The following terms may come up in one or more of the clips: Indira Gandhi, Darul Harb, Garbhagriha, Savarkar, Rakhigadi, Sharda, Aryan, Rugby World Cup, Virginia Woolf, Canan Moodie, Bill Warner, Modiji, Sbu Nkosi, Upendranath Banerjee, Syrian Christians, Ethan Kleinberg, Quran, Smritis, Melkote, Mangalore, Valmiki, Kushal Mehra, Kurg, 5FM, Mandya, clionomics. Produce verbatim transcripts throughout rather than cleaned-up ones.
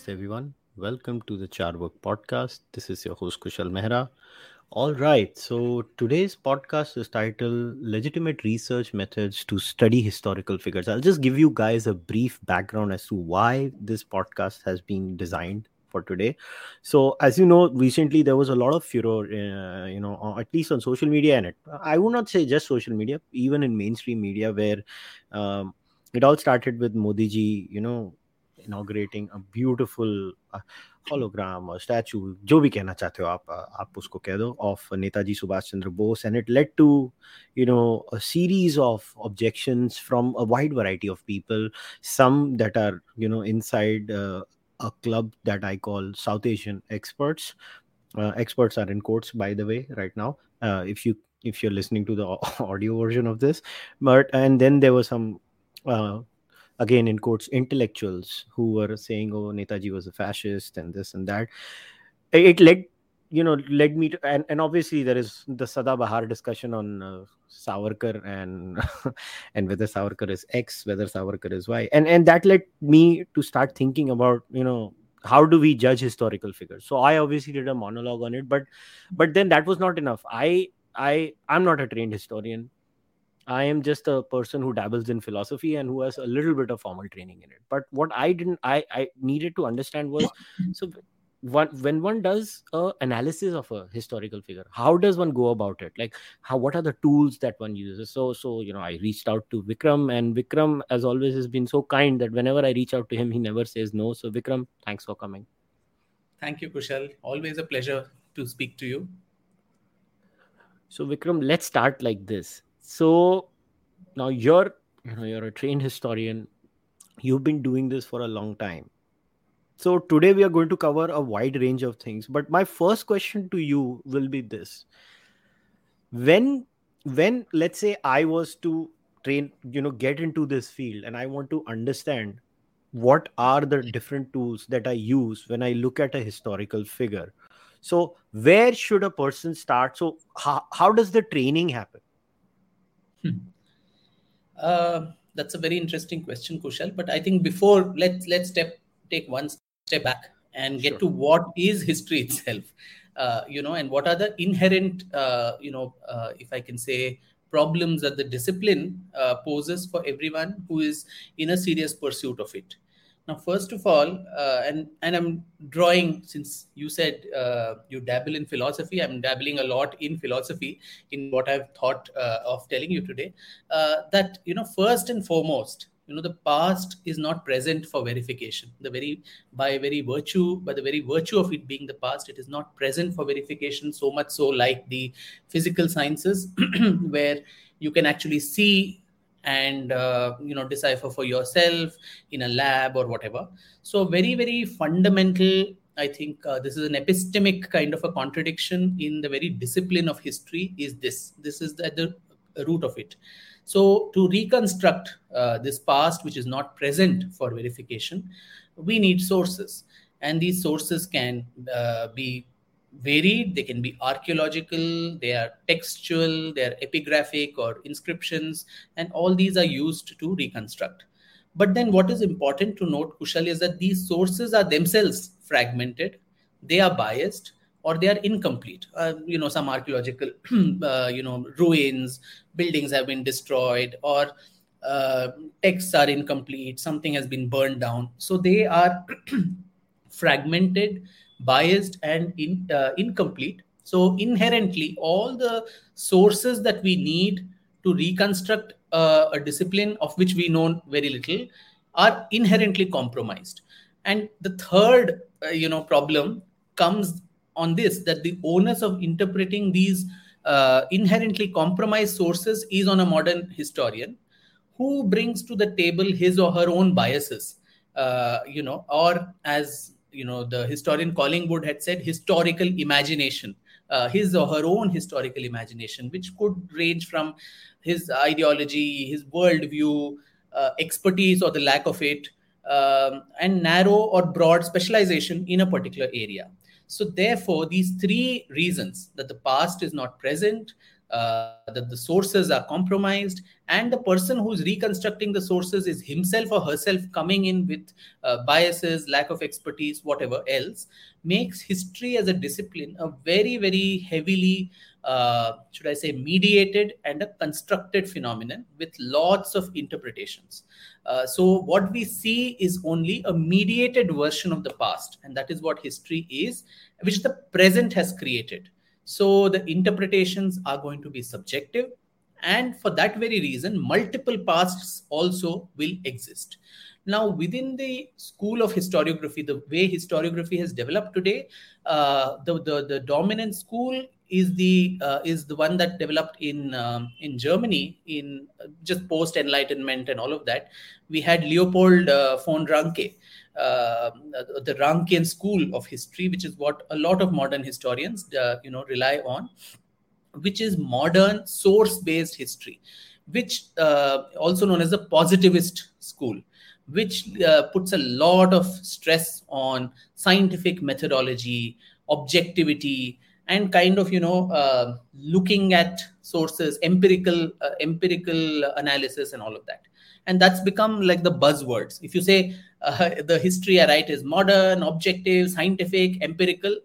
Namaste everyone. Welcome to the Cārvāka podcast. This is your host Kushal Mehra. All right. So today's podcast is titled Legitimate Research Methods to Study Historical Figures. I'll just give you guys a brief background as to why this podcast has been designed for today. So as you know, recently there was a lot of furor, uh, you know, at least on social media, and it, I would not say just social media, even in mainstream media, where um, it all started with Modiji, you know, inaugurating a beautiful uh, hologram or statue, jo bhi kehna chahte ho aap, aap usko keh do, of Netaji Subhash Chandra Bose, and it led to, you know, a series of objections from a wide variety of people. Some that are, you know, inside uh, a club that I call South Asian experts. Uh, experts are in quotes, by the way, right now. Uh, if you if you're listening to the audio version of this, but and then there were some. Uh, Again, in quotes, intellectuals who were saying, oh, Netaji was a fascist and this and that. It led, you know, led me to, and, and obviously there is the Sada Bahar discussion on uh, Savarkar and and whether Savarkar is X, whether Savarkar is Y. And, and that led me to start thinking about, you know, how do we judge historical figures? So I obviously did a monologue on it, but but then that was not enough. I, I, I'm not a trained historian. I am just a person who dabbles in philosophy and who has a little bit of formal training in it. But what I didn't, I, I needed to understand was, so one, when one does an analysis of a historical figure, how does one go about it? Like, how, what are the tools that one uses? So, so, you know, I reached out to Vikram, and Vikram, as always, has been so kind that whenever I reach out to him, he never says no. So Vikram, thanks for coming. Thank you, Kushal. Always a pleasure to speak to you. So Vikram, let's start like this. So now you're, you know, you're a trained historian. You've been doing this for a long time. So today we are going to cover a wide range of things. But my first question to you will be this. When, when let's say I was to train, you know, get into this field, and I want to understand what are the different tools that I use when I look at a historical figure. So where should a person start? So how, how does the training happen? Hmm. Uh, that's a very interesting question, Kushal. But I think before, let's let's step take one step back and get sure. to what is history itself, uh, you know, and what are the inherent, uh, you know, uh, if I can say, problems that the discipline uh, poses for everyone who is in a serious pursuit of it. Now, first of all, uh, and and I'm drawing, since you said uh, you dabble in philosophy, I'm dabbling a lot in philosophy in what I've thought uh, of telling you today, uh, that, you know, first and foremost, you know, the past is not present for verification. The very, by very virtue, by the very virtue of it being the past, it is not present for verification, so much so like the physical sciences, where you can actually see and uh, you know, decipher for yourself in a lab or whatever. So very, very fundamental, I think uh, this is an epistemic kind of a contradiction in the very discipline of history, is this. This is at the, the root of it. So to reconstruct uh, this past, which is not present for verification, we need sources. And these sources can uh, be varied. They can be archaeological, they are textual, they are epigraphic or inscriptions, and all these are used to reconstruct. But then what is important to note, Kushal, is that these sources are themselves fragmented, they are biased, or they are incomplete. Uh, you know, some archaeological, uh, you know, ruins, buildings have been destroyed, or uh, texts are incomplete, something has been burned down. So they are fragmented, biased, and in, uh, incomplete. So inherently, all the sources that we need to reconstruct uh, a discipline of which we know very little are inherently compromised. And the third, uh, you know, problem comes on this, that the onus of interpreting these uh, inherently compromised sources is on a modern historian, who brings to the table his or her own biases, uh, you know, or as you know, the historian Collingwood had said, historical imagination, uh, his or her own historical imagination, which could range from his ideology, his worldview, uh, expertise or the lack of it, um, and narrow or broad specialization in a particular area. So therefore, these three reasons, that the past is not present, uh, that the sources are compromised, and the person who's reconstructing the sources is himself or herself coming in with uh, biases, lack of expertise, whatever else, makes history as a discipline a very, very heavily, uh, should I say, mediated and a constructed phenomenon with lots of interpretations. Uh, so what we see is only a mediated version of the past, and that is what history is, which the present has created. So the interpretations are going to be subjective. And for that very reason, multiple pasts also will exist. Now, within the school of historiography, the way historiography has developed today, uh, the, the, the dominant school is the uh, is the one that developed in um, in Germany in just post-Enlightenment and all of that. We had Leopold uh, von Ranke, uh, the Rankian school of history, which is what a lot of modern historians uh, you know rely on, which is modern source-based history, which uh, also known as the positivist school, which uh, puts a lot of stress on scientific methodology, objectivity, and kind of, you know, uh, looking at sources, empirical, uh, empirical analysis and all of that. And that's become like the buzzwords. If you say uh, the history I write is modern, objective, scientific, empirical,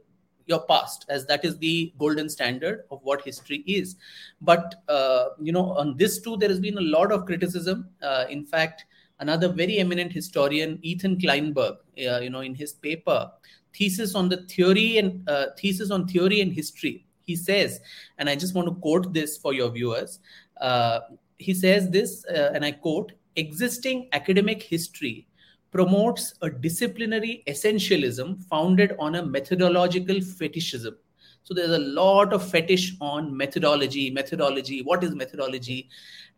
you're past, as that is the golden standard of what history is. But, uh, you know, on this too, there has been a lot of criticism. Uh, in fact, another very eminent historian, Ethan Kleinberg, uh, you know, in his paper, Thesis on the theory and uh, thesis on theory and history. He says, and I just want to quote this for your viewers. Uh, he says this, uh, and I quote: "Existing academic history promotes a disciplinary essentialism founded on a methodological fetishism." So there's a lot of fetish on methodology. Methodology. What is methodology?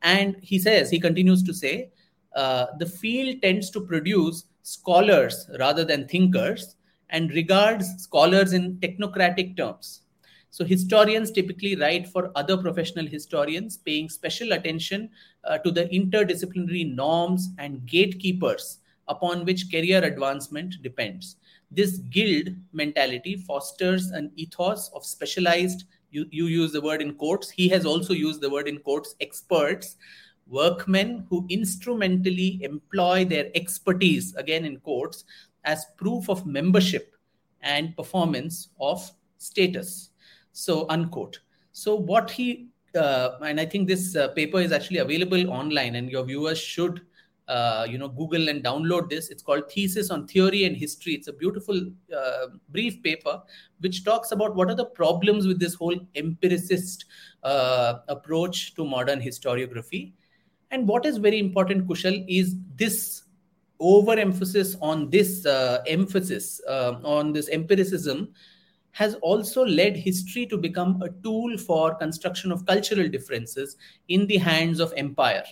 And he says, he continues to say, uh, the field tends to produce scholars rather than thinkers, and regards scholars in technocratic terms. So historians typically write for other professional historians, paying special attention uh, to the interdisciplinary norms and gatekeepers upon which career advancement depends. This guild mentality fosters an ethos of specialized, you, you use the word in quotes, he has also used the word in quotes, experts, workmen who instrumentally employ their expertise, again in quotes, as proof of membership and performance of status. So, unquote. So what he, uh, and I think this uh, paper is actually available online, and your viewers should, uh, you know, Google and download this. It's called Thesis on Theory and History. It's a beautiful, uh, brief paper, which talks about what are the problems with this whole empiricist uh, approach to modern historiography. And what is very important, Kushal, is this overemphasis on this uh, emphasis uh, on this empiricism has also led history to become a tool for construction of cultural differences in the hands of empire.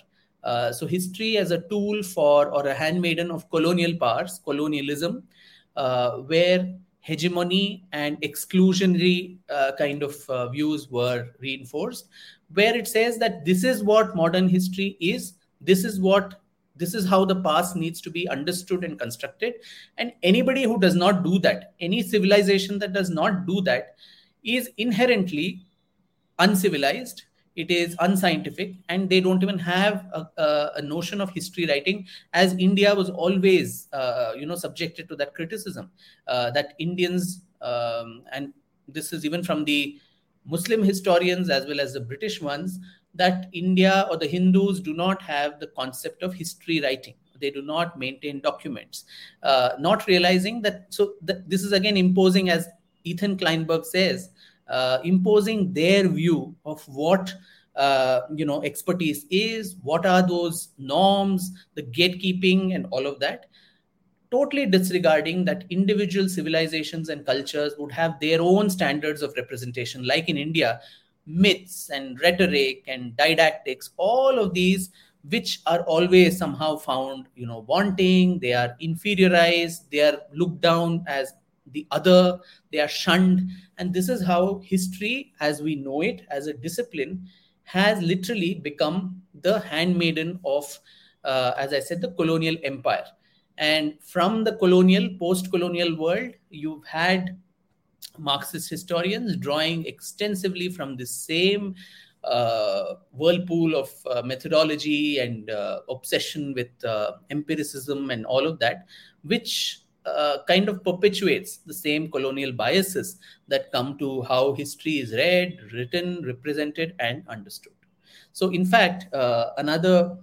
Uh, so history as a tool for, or a handmaiden of colonial powers, colonialism, uh, where hegemony and exclusionary uh, kind of uh, views were reinforced, where it says that this is what modern history is, this is what This is how the past needs to be understood and constructed. And anybody who does not do that, any civilization that does not do that, is inherently uncivilized, it is unscientific, and they don't even have a, a, a notion of history writing, as India was always uh, you know, subjected to that criticism, uh, that Indians, um, and this is even from the Muslim historians as well as the British ones, that India or the Hindus do not have the concept of history writing. They do not maintain documents, uh, not realizing that. So th- this is again imposing, as Ethan Kleinberg says, uh, imposing their view of what uh, you know expertise is, what are those norms, the gatekeeping and all of that, totally disregarding that individual civilizations and cultures would have their own standards of representation, like in India, myths and rhetoric and didactics, all of these which are always somehow found, you know, wanting, they are inferiorized, they are looked down as the other, they are shunned. And this is how history, as we know it, as a discipline, has literally become the handmaiden of, uh, as I said, the colonial empire. And from the colonial, post-colonial world, you've had Marxist historians drawing extensively from the same uh, whirlpool of uh, methodology and uh, obsession with uh, empiricism and all of that, which uh, kind of perpetuates the same colonial biases that come to how history is read, written, represented, and understood. So, in fact, uh, another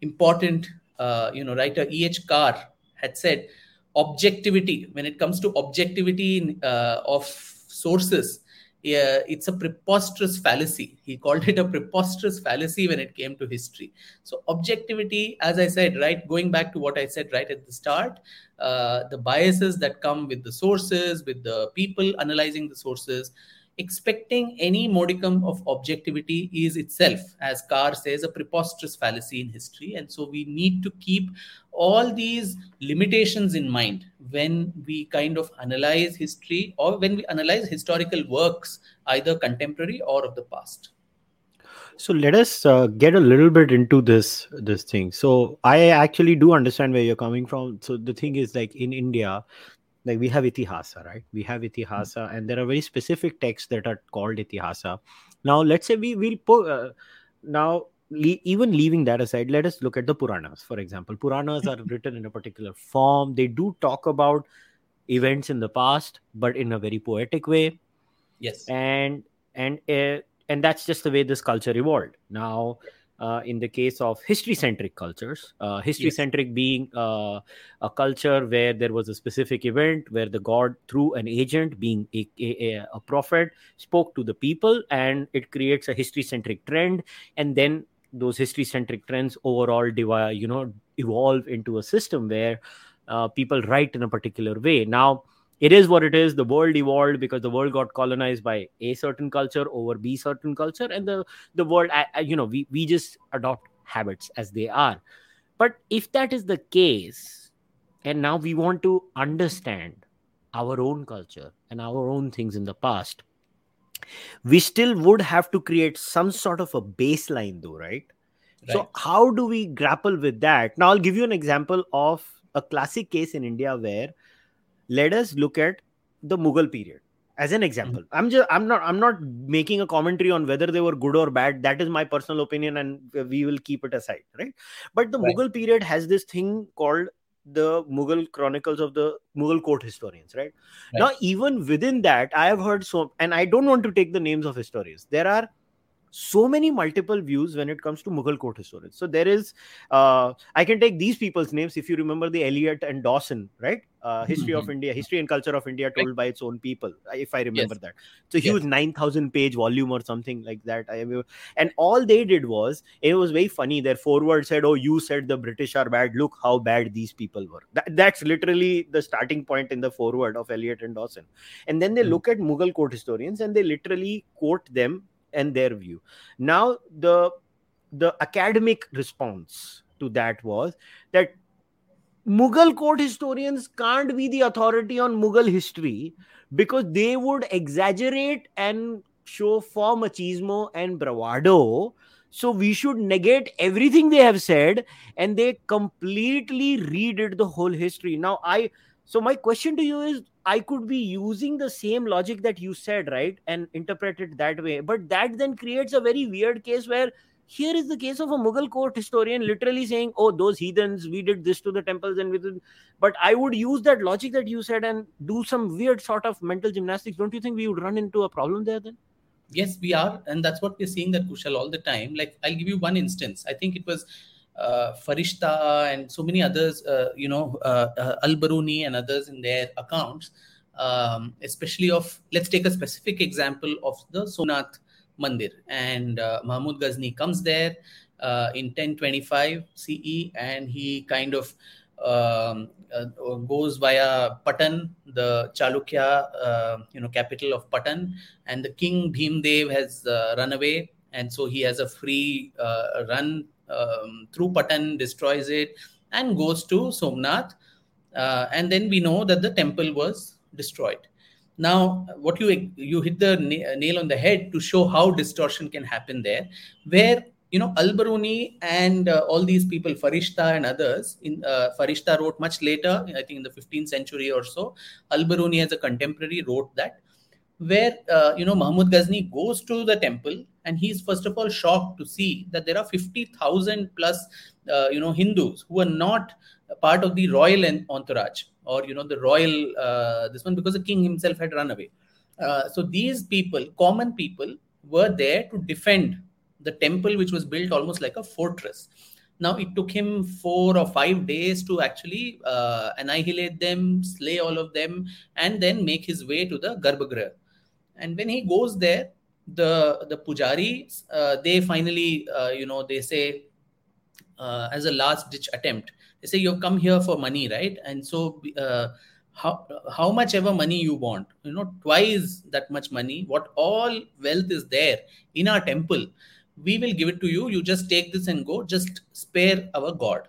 important uh, you know, writer, E H. Carr, had said, objectivity, when it comes to objectivity in, uh, of sources, uh, it's a preposterous fallacy. He called it a preposterous fallacy when it came to history. So objectivity, as I said, right, going back to what I said right at the start, uh, the biases that come with the sources, with the people analyzing the sources, expecting any modicum of objectivity is itself, as Carr says, a preposterous fallacy in history. And so we need to keep all these limitations in mind when we kind of analyze history or when we analyze historical works, either contemporary or of the past. So let us uh, get a little bit into this this thing. So I actually do understand where you're coming from. So the thing is, like in India, like we have Itihasa, right? We have Itihasa, mm-hmm. and there are very specific texts that are called Itihasa. Now, let's say we will po- uh, now le- even leaving that aside, let us look at the Puranas, for example. Puranas are written in a particular form. They do talk about events in the past, but in a very poetic way. Yes, and and uh, and that's just the way this culture evolved. Now. Uh, in the case of history-centric cultures, uh, history-centric yes. being uh, a culture where there was a specific event where the god, through an agent, being a, a, a prophet, spoke to the people, and it creates a history-centric trend. And then those history-centric trends overall, div- you know, evolve into a system where uh, people write in a particular way. Now, it is what it is. The world evolved because the world got colonized by a certain culture over b certain culture, and the the world, I, I, you know, we we just adopt habits as they are. But if that is the case, and now we want to understand our own culture and our own things in the past, we still would have to create some sort of a baseline, though, right? Right. So how do we grapple with that? Now, I'll give you an example of a classic case in India where. Let us look at the Mughal period as an example. Mm-hmm. I'm just, I'm not, I'm not making a commentary on whether they were good or bad. That is my personal opinion, and we will keep it aside, right? But the right. Mughal period has this thing called the Mughal chronicles of the Mughal court historians, right? right? Now, even within that, I have heard so, and I don't want to take the names of historians. There are so many multiple views when it comes to Mughal court historians. So there is, uh, I can take these people's names. If you remember the Elliot and Dawson, right? Uh, history mm-hmm. of India, history and culture of India told right. by its own people. If I remember yes. that. It's a huge yes. nine thousand page volume or something like that. I mean, and all they did was, it was very funny. Their foreword said, oh, you said the British are bad. Look how bad these people were. That, that's literally the starting point in the foreword of Elliot and Dawson. And then they mm-hmm. look at Mughal court historians and they literally quote them and their view. Now, the the academic response to that was that Mughal court historians can't be the authority on Mughal history because they would exaggerate and show for machismo and bravado. So we should negate everything they have said, and they completely redid the whole history. Now, I so my question to you is, I could be using the same logic that you said, right, and interpret it that way. But that then creates a very weird case where here is the case of a Mughal court historian literally saying, oh, those heathens, we did this to the temples. and we did. But I would use that logic that you said and do some weird sort of mental gymnastics. Don't you think we would run into a problem there then? Yes, we are. And that's what we're seeing, that Kushal, all the time. Like, I'll give you one instance. I think it was... Uh, Farishta and so many others, uh, you know, uh, uh, Al-Biruni and others in their accounts, um, especially of, let's take a specific example of the Somnath Mandir. And uh, Mahmud Ghazni comes there uh, in ten twenty-five C E and he kind of um, uh, goes via Patan, the Cārvāka, uh, you know, capital of Patan. And the king Bhimdev has uh, run away. And so he has a free uh, run Um, through Patan, destroys it, and goes to Somnath. Uh, and then we know that the temple was destroyed. Now, what you you hit the na- nail on the head to show how distortion can happen there, where, you know, Al-Biruni and uh, all these people, Farishta and others, in uh, Farishta wrote much later, I think in the fifteenth century or so. Al-Biruni as a contemporary wrote that where, uh, you know, Mahmud Ghazni goes to the temple and he's first of all shocked to see that there are fifty thousand plus, uh, you know, Hindus who are not part of the royal entourage or, you know, the royal, uh, this one, because the king himself had run away. Uh, so these people, common people, were there to defend the temple, which was built almost like a fortress. Now, it took him four or five days to actually uh, annihilate them, slay all of them, and then make his way to the Garbhagriha. And when he goes there, the, the pujaris, uh, they finally, uh, you know, they say, uh, as a last-ditch attempt, they say, you've come here for money, right? And so, uh, how, how much ever money you want, you know, twice that much money, what all wealth is there in our temple, we will give it to you. You just take this and go. Just spare our God.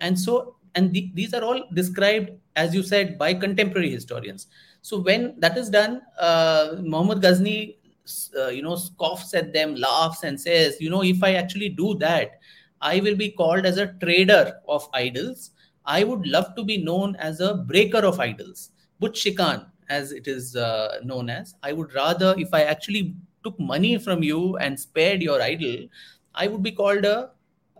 And so, and the, these are all described, as you said, by contemporary historians. So when that is done, uh, Mahmud Ghazni, uh, you know, scoffs at them, laughs and says, you know, if I actually do that, I will be called as a trader of idols. I would love to be known as a breaker of idols, Butchikan, as it is uh, known as. I would rather, if I actually took money from you and spared your idol, I would be called a,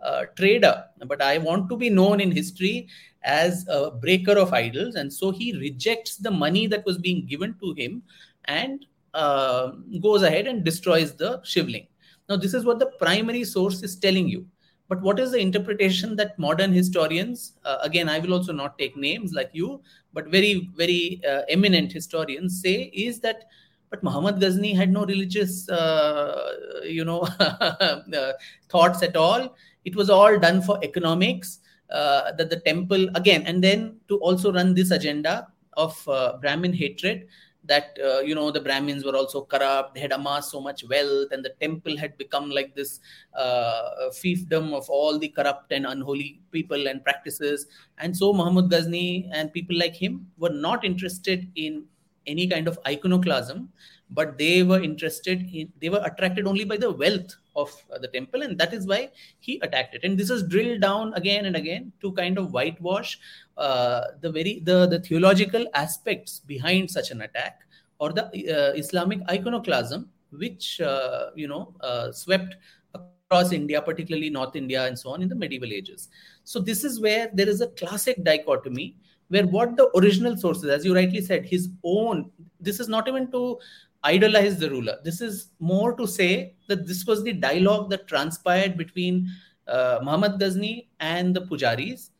a trader. But I want to be known in history as a breaker of idols. And so he rejects the money that was being given to him and uh, goes ahead and destroys the Shivling. Now, this is what the primary source is telling you. But what is the interpretation that modern historians, uh, again, I will also not take names like you, but very, very uh, eminent historians say is that, but Mahmud Ghazni had no religious, uh, you know, uh, thoughts at all. It was all done for economics, uh, that the temple, again, and then to also run this agenda of uh, Brahmin hatred, that, uh, you know, the Brahmins were also corrupt, they had amassed so much wealth, and the temple had become like this uh, fiefdom of all the corrupt and unholy people and practices. And so Mahmud Ghazni and people like him were not interested in any kind of iconoclasm, but they were interested in, they were attracted only by the wealth of the temple, and that is why he attacked it. And this is drilled down again and again to kind of whitewash uh, the very the, the theological aspects behind such an attack, or the uh, Islamic iconoclasm, which uh, you know uh, swept across India, particularly North India and so on, in the medieval ages. So this is where there is a classic dichotomy, where what the original sources, as you rightly said, his own, this is not even to idolize the ruler. This is more to say that this was the dialogue that transpired between uh, Mahmud Ghazni and the pujaris.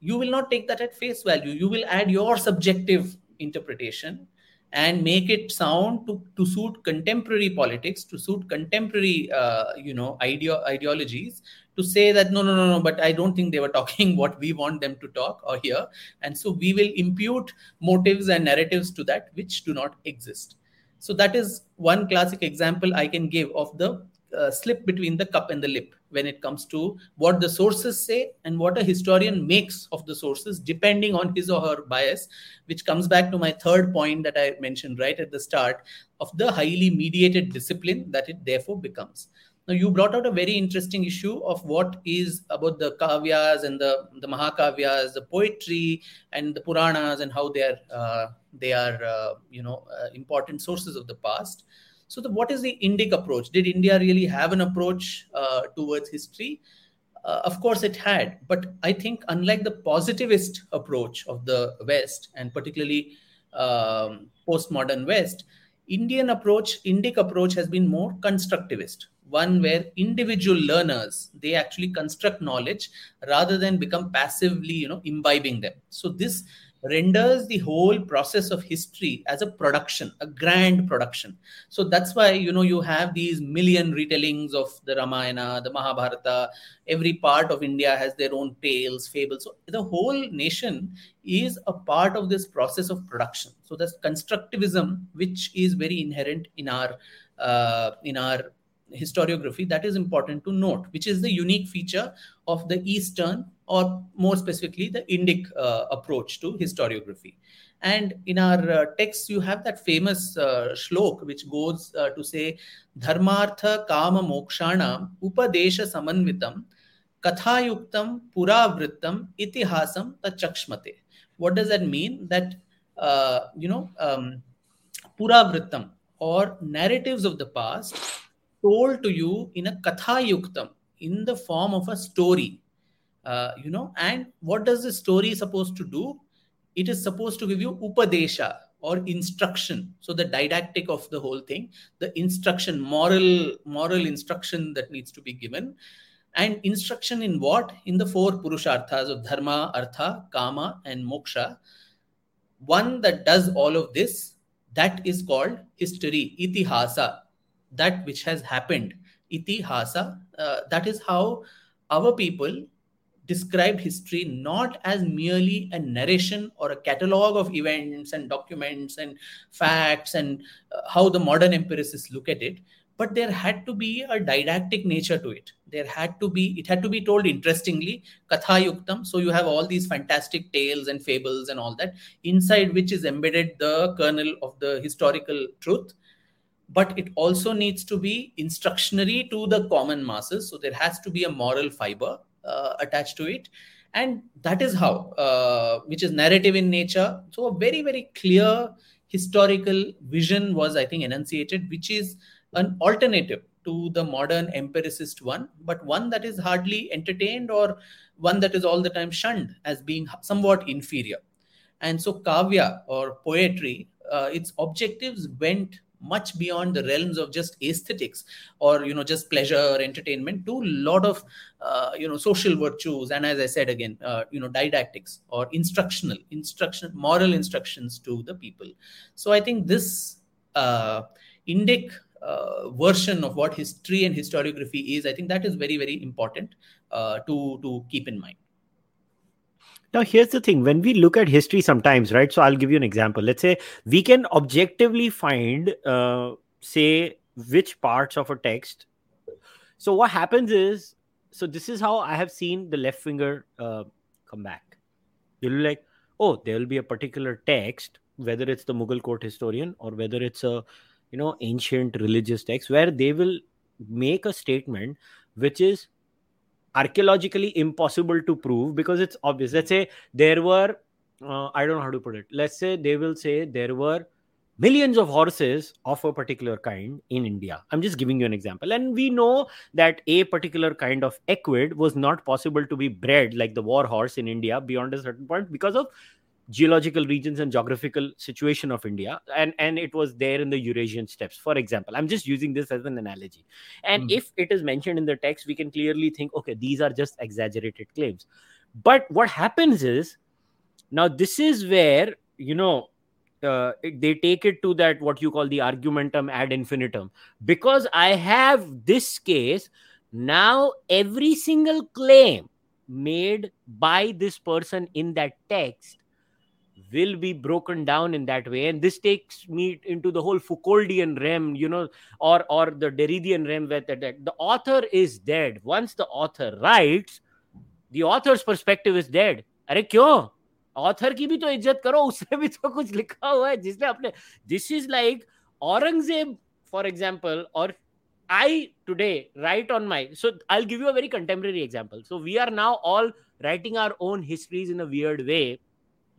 You will not take that at face value. You will add your subjective interpretation and make it sound to, to suit contemporary politics, to suit contemporary, uh, you know, ideo- ideologies, to say that, no, no, no, no, but I don't think they were talking what we want them to talk or hear. And so we will impute motives and narratives to that which do not exist. So that is one classic example I can give of the uh, slip between the cup and the lip when it comes to what the sources say and what a historian makes of the sources, depending on his or her bias, which comes back to my third point that I mentioned right at the start of the highly mediated discipline that it therefore becomes. Now, you brought out a very interesting issue of what is about the kavyas and the, the mahakavyas, the poetry and the Puranas, and how they are, uh, they are uh, you know, uh, important sources of the past. So the, what is the Indic approach? Did India really have an approach uh, towards history? Uh, of course it had, but I think unlike the positivist approach of the West, and particularly um, postmodern West, Indian approach, Indic approach has been more constructivist. One where individual learners, they actually construct knowledge rather than become passively, you know, imbibing them. So this renders the whole process of history as a production, a grand production. So that's why, you know, you have these million retellings of the Ramayana, the Mahabharata. Every part of India has their own tales, fables. So the whole nation is a part of this process of production. So that's constructivism, which is very inherent in our, uh, in our historiography. That is important to note, which is the unique feature of the Eastern, or more specifically the Indic uh, approach to historiography. And in our uh, texts, you have that famous uh, shlok, which goes uh, to say, Dharmartha Kama Mokshanam Upadesha Samanvitam Kathayuktam Puravrittam Itihasam Tachakshmate. What does that mean? That, uh, you know, um, Puravrittam, or narratives of the past told to you in a kathayuktam, in the form of a story, uh, you know. And what does the story supposed to do? It is supposed to give you upadesha or instruction. So the didactic of the whole thing, the instruction, moral, moral instruction that needs to be given. And instruction in what? In the four purusharthas of dharma, artha, kama, and moksha. One that does all of this, that is called history, itihasa, that which has happened. Itihasa, uh, that is how our people described history, not as merely a narration or a catalogue of events and documents and facts and uh, how the modern empiricists look at it, but there had to be a didactic nature to it. There had to be, it had to be told interestingly, kathayuktam. So you have all these fantastic tales and fables and all that, inside which is embedded the kernel of the historical truth. But it also needs to be instructionary to the common masses. So there has to be a moral fiber uh, attached to it. And that is how, uh, which is narrative in nature. So a very, very clear historical vision was, I think, enunciated, which is an alternative to the modern empiricist one, but one that is hardly entertained or one that is all the time shunned as being somewhat inferior. And so kavya or poetry, uh, its objectives went much beyond the realms of just aesthetics or, you know, just pleasure, entertainment, to a lot of, uh, you know, social virtues. And as I said again, uh, you know, didactics or instructional, instruction, moral instructions to the people. So I think this uh, Indic Uh, version of what history and historiography is, I think that is very, very important uh, to, to keep in mind. Now, here's the thing. When we look at history sometimes, right? So I'll give you an example. Let's say we can objectively find, uh, say, which parts of a text. So what happens is, so this is how I have seen the left finger uh, come back. You'll be like, oh, there will be a particular text, whether it's the Mughal court historian or whether it's a you know, ancient religious texts, where they will make a statement which is archaeologically impossible to prove because it's obvious. Let's say there were, uh, I don't know how to put it. Let's say they will say there were millions of horses of a particular kind in India. I'm just giving you an example. And we know that a particular kind of equid was not possible to be bred like the war horse in India beyond a certain point because of geological regions and geographical situation of India. And, and it was there in the Eurasian steppes, for example. I'm just using this as an analogy. And mm. if it is mentioned in the text, we can clearly think, okay, these are just exaggerated claims. But what happens is, now this is where, you know, uh, it, they take it to that, what you call the argumentum ad infinitum. Because I have this case, now every single claim made by this person in that text will be broken down in that way. And this takes me into the whole Foucauldian realm, you know, or, or the Derridian realm where the, the author is dead. Once the author writes, the author's perspective is dead. Arey kyo? Author ki bhi to izzat karo, usne bhi to kuch likha hua hai, jisne apne... This is like Aurangzeb, for example, or I today write on my... So I'll give you a very contemporary example. So we are now all writing our own histories in a weird way.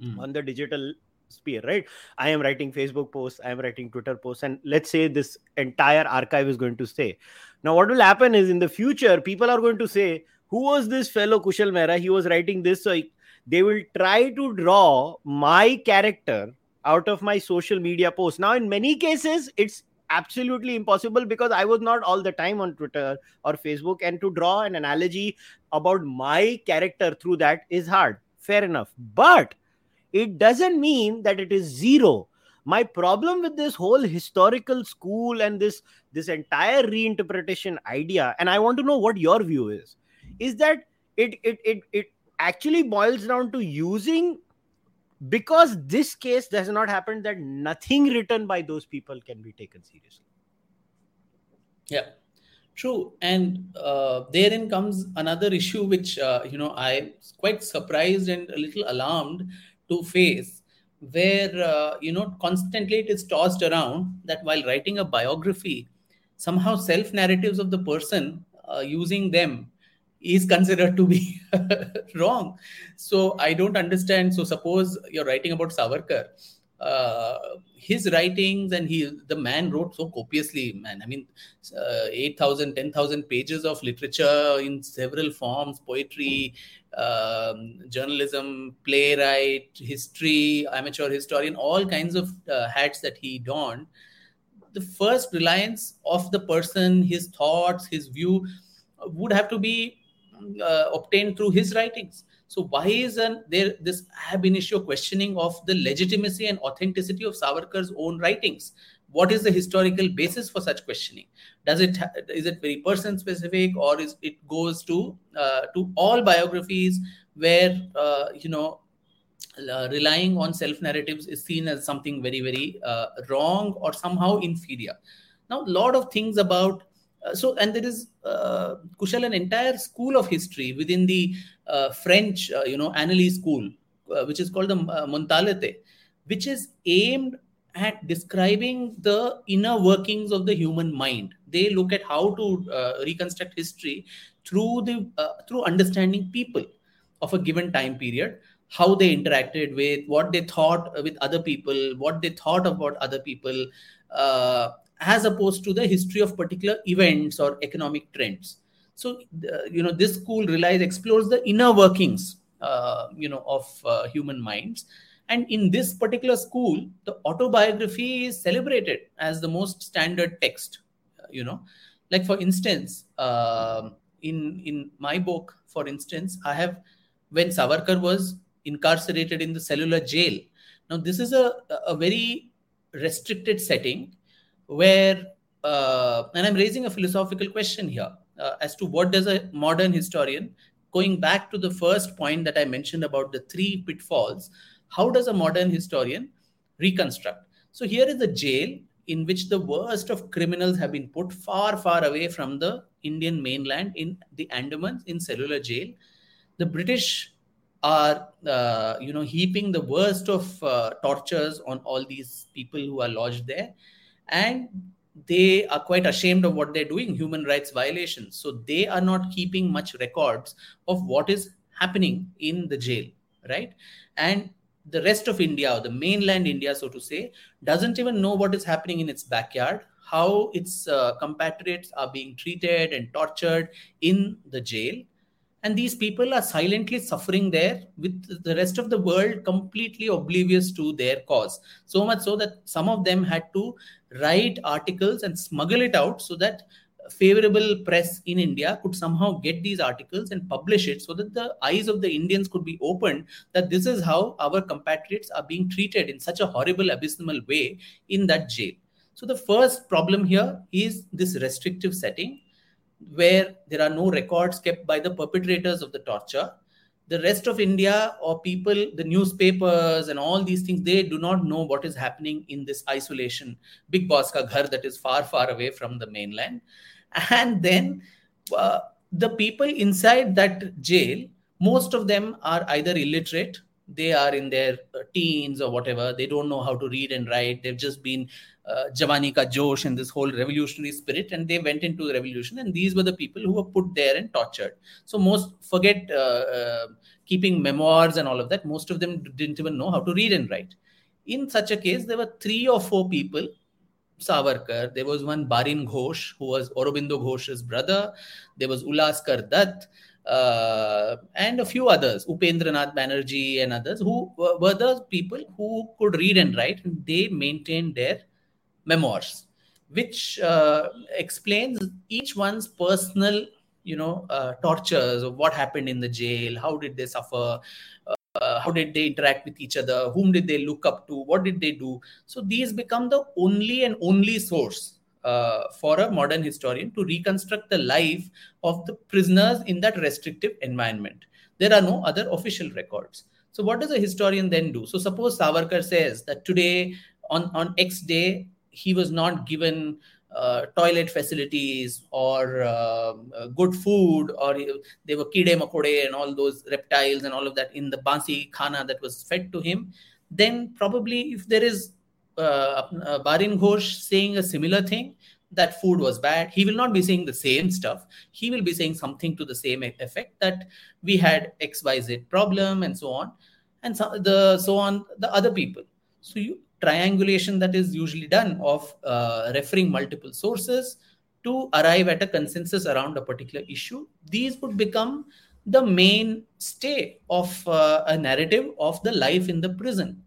Mm. On the digital sphere, right? I am writing Facebook posts, I am writing Twitter posts, and let's say this entire archive is going to say. Now, what will happen is in the future, people are going to say, who was this fellow Kushal Mehra? He was writing this. So they will try to draw my character out of my social media posts. Now, in many cases, it's absolutely impossible because I was not all the time on Twitter or Facebook, and to draw an analogy about my character through that is hard. Fair enough. But it doesn't mean that it is zero. My problem with this whole historical school and this, this entire reinterpretation idea, and I want to know what your view is, is that it, it, it, it actually boils down to using, because this case has not happened, that nothing written by those people can be taken seriously. Yeah. True. And uh, therein comes another issue, which, uh, you know, I'm quite surprised and a little alarmed to face, where, uh, you know, constantly it is tossed around that while writing a biography, somehow self-narratives of the person, uh, using them is considered to be wrong. So I don't understand. So suppose you're writing about Savarkar, uh, his writings, and he the man wrote so copiously, man. I mean, uh, eight thousand, ten thousand pages of literature in several forms, poetry, um, journalism, playwright, history, amateur historian, all kinds of uh, hats that he donned. The first reliance of the person, his thoughts, his view, would have to be uh, obtained through his writings. So why is there this ab initio questioning of the legitimacy and authenticity of Savarkar's own writings? What is the historical basis for such questioning? Does it ha- is it very person specific, or is it goes to uh, to all biographies where uh, you know uh, relying on self narratives is seen as something very very uh, wrong or somehow inferior? Now, a lot of things about. Uh, so, and there is, uh, Kushal, an entire school of history within the uh, French, uh, you know, Annales school, uh, which is called the uh, Mentalité, which is aimed at describing the inner workings of the human mind. They look at how to uh, reconstruct history through the uh, through understanding people of a given time period, how they interacted with, what they thought with other people, what they thought about other people, uh, as opposed to the history of particular events or economic trends. So, uh, you know, this school relies, explores the inner workings, uh, you know, of uh, human minds. And in this particular school, the autobiography is celebrated as the most standard text, you know. Like, for instance, uh, in, in my book, for instance, I have, when Savarkar was incarcerated in the Cellular Jail. Now, this is a, a very restricted setting, where, uh, and I'm raising a philosophical question here uh, as to what does a modern historian, going back to the first point that I mentioned about the three pitfalls, how does a modern historian reconstruct? So here is a jail in which the worst of criminals have been put far, far away from the Indian mainland in the Andamans in Cellular Jail. The British are, uh, you know, heaping the worst of uh, tortures on all these people who are lodged there. And they are quite ashamed of what they're doing, human rights violations. So they are not keeping much records of what is happening in the jail, right? And the rest of India, or the mainland India, so to say, doesn't even know what is happening in its backyard, how its uh, compatriots are being treated and tortured in the jail. And these people are silently suffering there with the rest of the world completely oblivious to their cause. So much so that some of them had to write articles and smuggle it out so that favorable press in India could somehow get these articles and publish it so that the eyes of the Indians could be opened that this is how our compatriots are being treated in such a horrible, abysmal way in that jail. So the first problem here is this restrictive setting, where there are no records kept by the perpetrators of the torture. The rest of India, or people, the newspapers and all these things, they do not know what is happening in this isolation, big boss ka ghar that is far, far away from the mainland. And then uh, the people inside that jail, most of them are either illiterate, they are in their teens or whatever, they don't know how to read and write, they've just been uh, Jawani ka josh and this whole revolutionary spirit, and they went into the revolution, and these were the people who were put there and tortured. So most forget uh, uh, keeping memoirs and all of that, most of them didn't even know how to read and write. In such a case, there were three or four people, Savarkar, there was one Barin Ghosh, who was Aurobindo Ghosh's brother, there was Ulaskar Dutt, Uh, and a few others, Upendranath Banerjee and others, who were, were the people who could read and write, and they maintained their memoirs, which uh, explains each one's personal, you know, uh, tortures of what happened in the jail, how did they suffer, uh, how did they interact with each other, whom did they look up to, what did they do. So these become the only and only source Uh, for a modern historian to reconstruct the life of the prisoners in that restrictive environment. There are no other official records. So what does a historian then do? So suppose Savarkar says that today, on, on X day, he was not given uh, toilet facilities or uh, good food, or they were kide makode and all those reptiles and all of that in the Bansi khana that was fed to him. Then probably if there is Uh, uh, Barin Ghosh saying a similar thing, that food was bad, he will not be saying the same stuff. He will be saying something to the same effect, that we had X Y Z problem and so on, and so, the, so on the other people. So you triangulation that is usually done of uh, referring multiple sources to arrive at a consensus around a particular issue. These would become the mainstay of uh, a narrative of the life in the prison.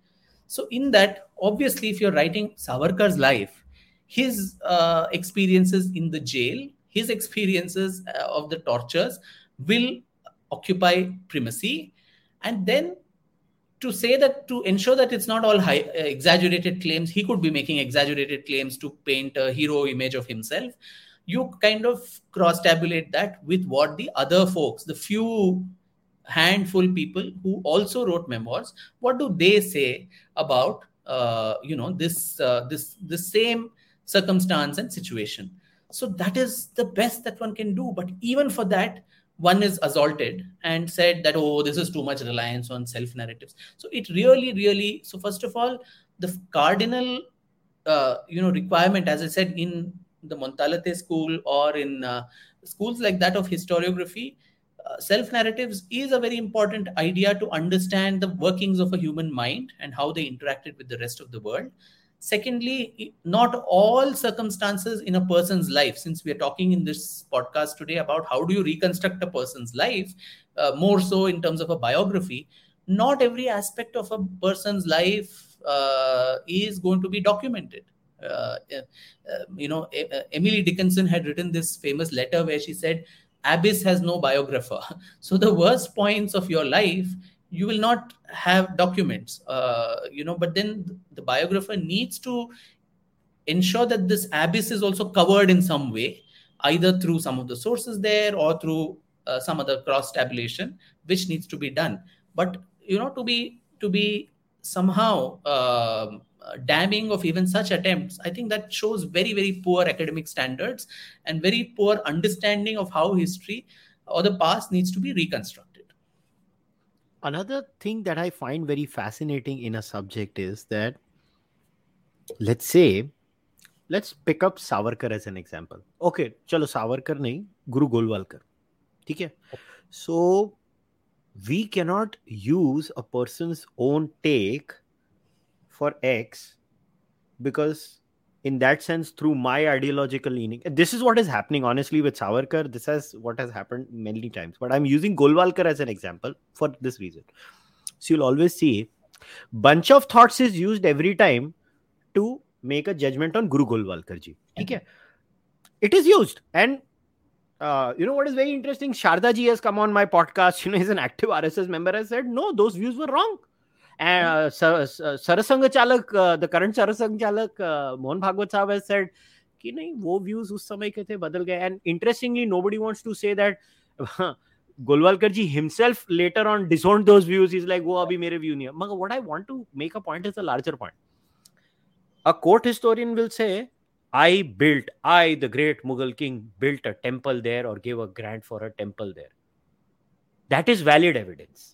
So in that, obviously, if you're writing Savarkar's life, his uh, experiences in the jail, his experiences uh, of the tortures will occupy primacy. And then to say that, to ensure that it's not all high, uh, exaggerated claims, he could be making exaggerated claims to paint a hero image of himself. You kind of cross-tabulate that with what the other folks, the few handful people who also wrote memoirs, what do they say about uh, you know this uh, this the same circumstance and situation? So that is the best that one can do. But even for that, one is assaulted and said that, oh, this is too much reliance on self-narratives. So it really, really. So first of all, the cardinal uh, you know requirement, as I said, in the Montalete school or in uh, schools like that of historiography, uh, self-narratives is a very important idea to understand the workings of a human mind and how they interacted with the rest of the world. Secondly, not all circumstances in a person's life, since we are talking in this podcast today about how do you reconstruct a person's life, uh, more so in terms of a biography, not every aspect of a person's life uh, is going to be documented. Uh, uh, you know, uh, Emily Dickinson had written this famous letter where she said, "Abyss has no biographer." So the worst points of your life, you will not have documents, uh, you know, but then the biographer needs to ensure that this abyss is also covered in some way, either through some of the sources there or through uh, some other cross-tabulation, which needs to be done. But, you know, to be, to be somehow... Uh, damning of even such attempts, I think that shows very, very poor academic standards and very poor understanding of how history or the past needs to be reconstructed. Another thing that I find very fascinating in a subject is that, let's say, let's pick up Savarkar as an example. Okay, chalo Savarkar nahi, Guru Golwalkar. Okay. So we cannot use a person's own take for X, because in that sense, through my ideological leaning, this is what is happening honestly with Savarkar. This is what has happened many times, but I'm using Golwalkar as an example for this reason. So you'll always see bunch of thoughts is used every time to make a judgment on Guru Golwalkar ji. Okay. It is used. And uh, you know what is very interesting? Sharda ji has come on my podcast. You know, he's an active R S S member. I said, no, those views were wrong. And uh, Sarasanga Chalak, uh, the current Sarasanga Chalak, uh, Mohan Bhagwat Sahab has said, ki nahi, wo views us samay ke the badal gaye. And interestingly, nobody wants to say that uh, Golwalkar ji himself later on disowned those views. He's like, wo abhi mere view nahi hai. Magar what I want to make a point is a larger point. A court historian will say, I built, I, the great Mughal king, built a temple there or gave a grant for a temple there. That is valid evidence.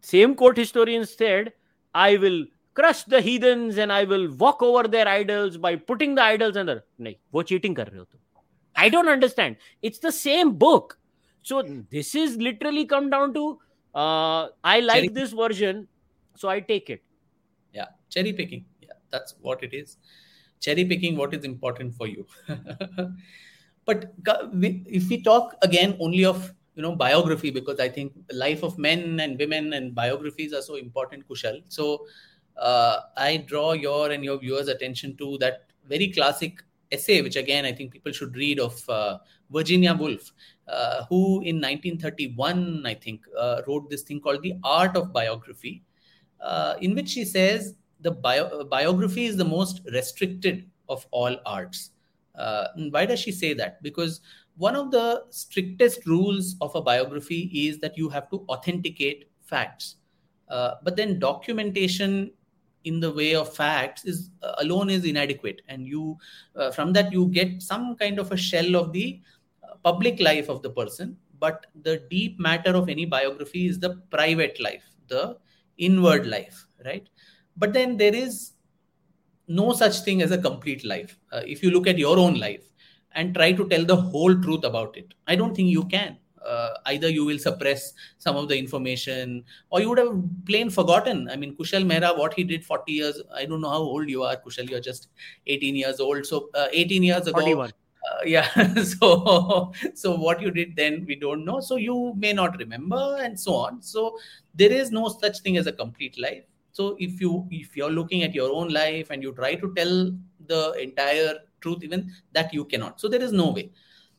Same court historian said, I will crush the heathens and I will walk over their idols by putting the idols under. No, wo cheating kar rahe ho tum. I don't understand. It's the same book. So this is literally come down to, uh, I like cherry- this version, so I take it. Yeah, cherry picking. Yeah, that's what it is. Cherry picking what is important for you. But if we talk again only of You know, biography, because I think the life of men and women and biographies are so important, Kushal. So uh, I draw your and your viewers' attention to that very classic essay, which again, I think people should read, of uh, Virginia Woolf, uh, who in nineteen thirty-one, I think, uh, wrote this thing called The Art of Biography, uh, in which she says the bio- biography is the most restricted of all arts. Uh, why does she say that? Because one of the strictest rules of a biography is that you have to authenticate facts. Uh, but then documentation in the way of facts is uh, alone is inadequate. And you uh, from that, you get some kind of a shell of the uh, public life of the person. But the deep matter of any biography is the private life, the inward life, right? But then there is no such thing as a complete life. Uh, if you look at your own life and try to tell the whole truth about it, I don't think you can. uh, either you will suppress some of the information or you would have plain forgotten. I mean, Kushal Mehra, what he did forty years, I don't know how old you are, Kushal, you're just eighteen years old. So uh, eighteen years ago, forty-one. Uh, yeah, so so what you did then, we don't know. So you may not remember and so on. So there is no such thing as a complete life. So if you if you're looking at your own life and you try to tell the entire truth, even that you cannot. So there is no way.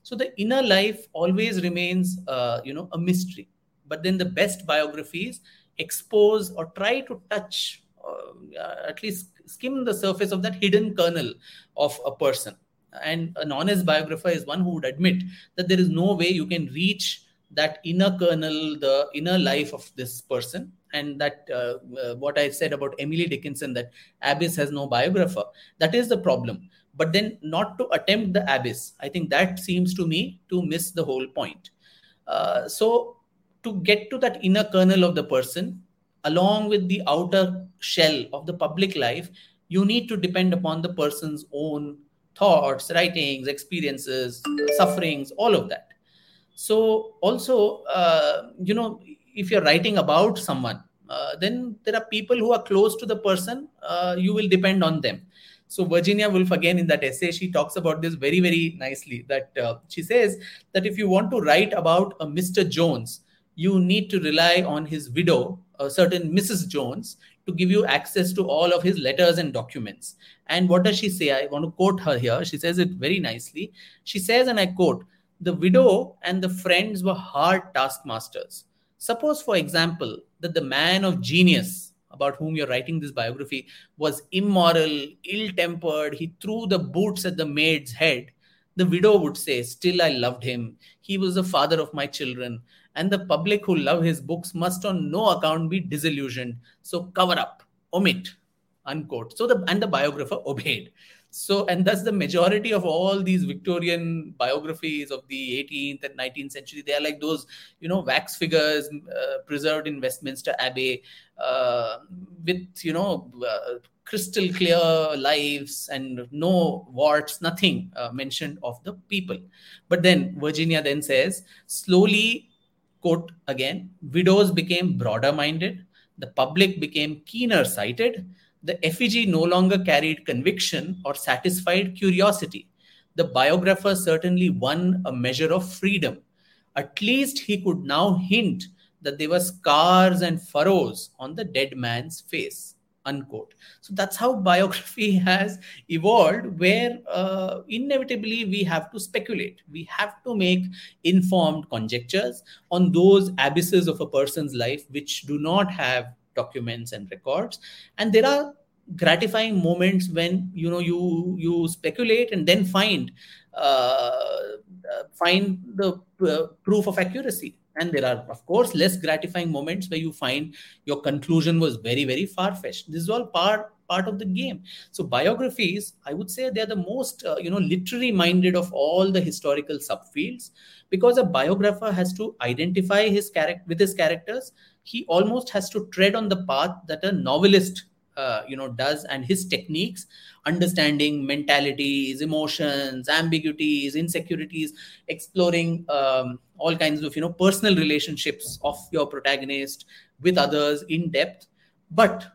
So the inner life always remains, uh, you know, a mystery. But then the best biographies expose or try to touch, uh, at least skim the surface of that hidden kernel of a person. And an honest biographer is one who would admit that there is no way you can reach that inner kernel, the inner life of this person. And that uh, uh, what I said about Emily Dickinson, that Abyss has no biographer, that is the problem. But then not to attempt the abyss, I think that seems to me to miss the whole point. Uh, so to get to that inner kernel of the person, along with the outer shell of the public life, you need to depend upon the person's own thoughts, writings, experiences, sufferings, all of that. So also, uh, you know, if you're writing about someone, uh, then there are people who are close to the person, uh, you will depend on them. So Virginia Woolf, again, in that essay, she talks about this very, very nicely, that uh, she says that if you want to write about a Mister Jones, you need to rely on his widow, a certain Missus Jones, to give you access to all of his letters and documents. And what does she say? I want to quote her here. She says it very nicely. She says, and I quote, "The widow and the friends were hard taskmasters. Suppose, for example, that the man of genius about whom you're writing this biography was immoral, ill-tempered, he threw the boots at the maid's head. The widow would say, still I loved him. He was the father of my children. And the public who love his books must on no account be disillusioned. So cover up, omit," unquote. So the and the biographer obeyed. So, and thus the majority of all these Victorian biographies of the eighteenth and nineteenth century, they are like those, you know, wax figures uh, preserved in Westminster Abbey uh, with, you know, uh, crystal clear lives and no warts, nothing uh, mentioned of the people. But then Virginia then says, slowly, quote again, widows became broader minded, the public became keener sighted, the effigy no longer carried conviction or satisfied curiosity. The biographer certainly won a measure of freedom. At least he could now hint that there were scars and furrows on the dead man's face, unquote. So that's how biography has evolved, where uh, inevitably we have to speculate. We have to make informed conjectures on those abysses of a person's life which do not have documents and records. And there are gratifying moments when, you know, you you speculate and then find uh, find the uh, proof of accuracy. And there are, of course, less gratifying moments where you find your conclusion was very, very far-fetched. This is all part part of the game. So biographies, I would say, they're the most, uh, you know, literary-minded of all the historical subfields, because a biographer has to identify his character with his characters. He almost has to tread on the path that a novelist, uh, you know, does, and his techniques, understanding mentalities, emotions, ambiguities, insecurities, exploring um, all kinds of, you know, personal relationships of your protagonist with others in depth. But,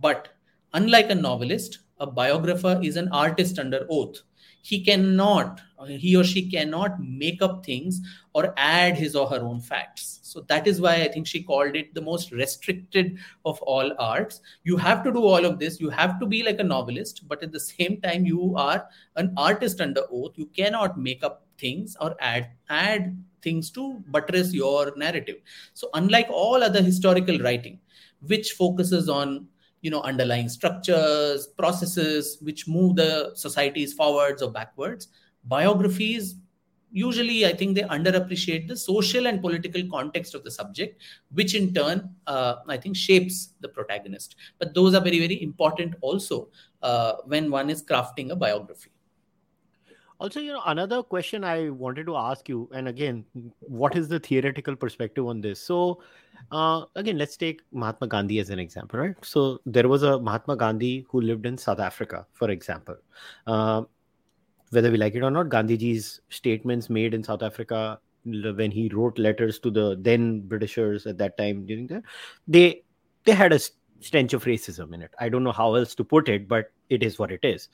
but unlike a novelist, a biographer is an artist under oath. He cannot, he or she cannot make up things or add his or her own facts. So that is why I think she called it the most restricted of all arts. You have to do all of this. You have to be like a novelist, but at the same time, you are an artist under oath. You cannot make up things or add add things to buttress your narrative. So unlike all other historical writing, which focuses on, you know, underlying structures, processes which move the societies forwards or backwards, biographies, usually I think they underappreciate the social and political context of the subject, which in turn, uh, I think, shapes the protagonist. But those are very, very important also uh, when one is crafting a biography. Also, you know, another question I wanted to ask you, and again, what is the theoretical perspective on this? So, uh, again, let's take Mahatma Gandhi as an example, right? So there was a Mahatma Gandhi who lived in South Africa, for example. Uh, whether we like it or not, Gandhiji's statements made in South Africa when he wrote letters to the then Britishers at that time during that, they they had a stench of racism in it. I don't know how else to put it, but it is what it is.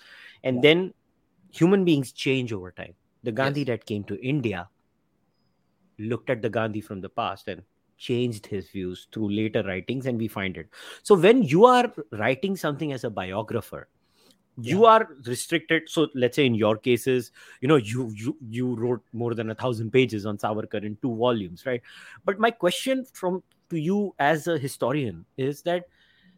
And yeah. then human beings change over time. The Gandhi yes. that came to India looked at the Gandhi from the past and changed his views through later writings, and we find it. So when you are writing something as a biographer, yeah. you are restricted. So let's say in your cases, you know, you you you wrote more than a thousand pages on Savarkar in two volumes, right? But my question from to you as a historian is that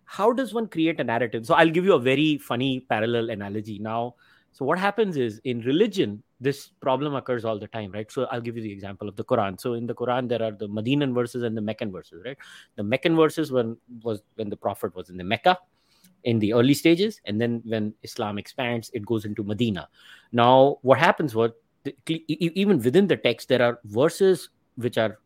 how does one create a narrative? So I'll give you a very funny parallel analogy now. So what happens is in religion, this problem occurs all the time, right? So I'll give you the example of the Quran. So in the Quran, there are the Medinan verses and the Meccan verses, right? The Meccan verses when, was when the Prophet was in the Mecca in the early stages. And then when Islam expands, it goes into Medina. Now, what happens was even within the text, there are verses which are,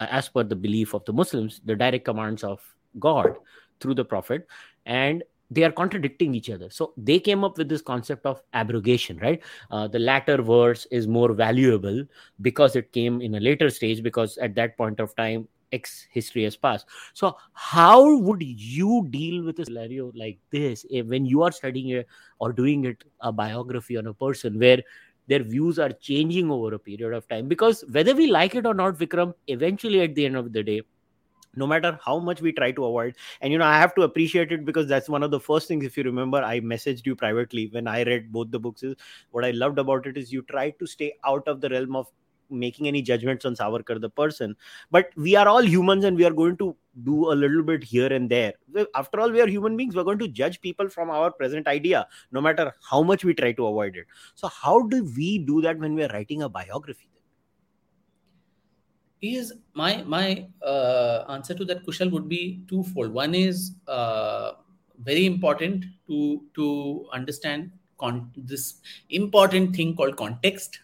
as per the belief of the Muslims, the direct commands of God through the Prophet. And they are contradicting each other. So they came up with this concept of abrogation, right? Uh, the latter verse is more valuable because it came in a later stage, because at that point of time, X history has passed. So how would you deal with a scenario like this when you are studying a, or doing it a biography on a person where their views are changing over a period of time? Because whether we like it or not, Vikram, eventually at the end of the day, no matter how much we try to avoid. And, you know, I have to appreciate it because that's one of the first things, if you remember, I messaged you privately when I read both the books. Is what I loved about it is you try to stay out of the realm of making any judgments on Savarkar, the person. But we are all humans and we are going to do a little bit here and there. After all, we are human beings. We're going to judge people from our present idea, no matter how much we try to avoid it. So how do we do that when we are writing a biography? Is my my uh, answer to that, Kushal, would be twofold. One is uh, very important to to understand con- this important thing called context.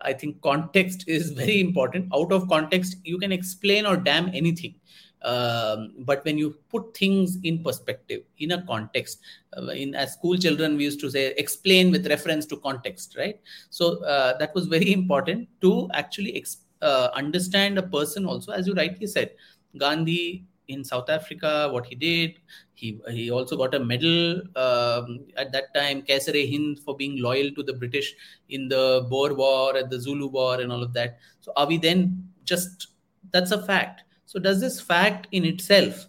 I think context is very important. Out of context, you can explain or damn anything. Um, but when you put things in perspective, in a context, uh, in as school children, we used to say, explain with reference to context, right? So uh, that was very important to actually explain. Uh, understand a person also, as you rightly said, Gandhi in South Africa, what he did. He he also got a medal um, at that time, Kaisare Hind, for being loyal to the British in the Boer War, at the Zulu War and all of that. So are we then just, that's a fact. So does this fact in itself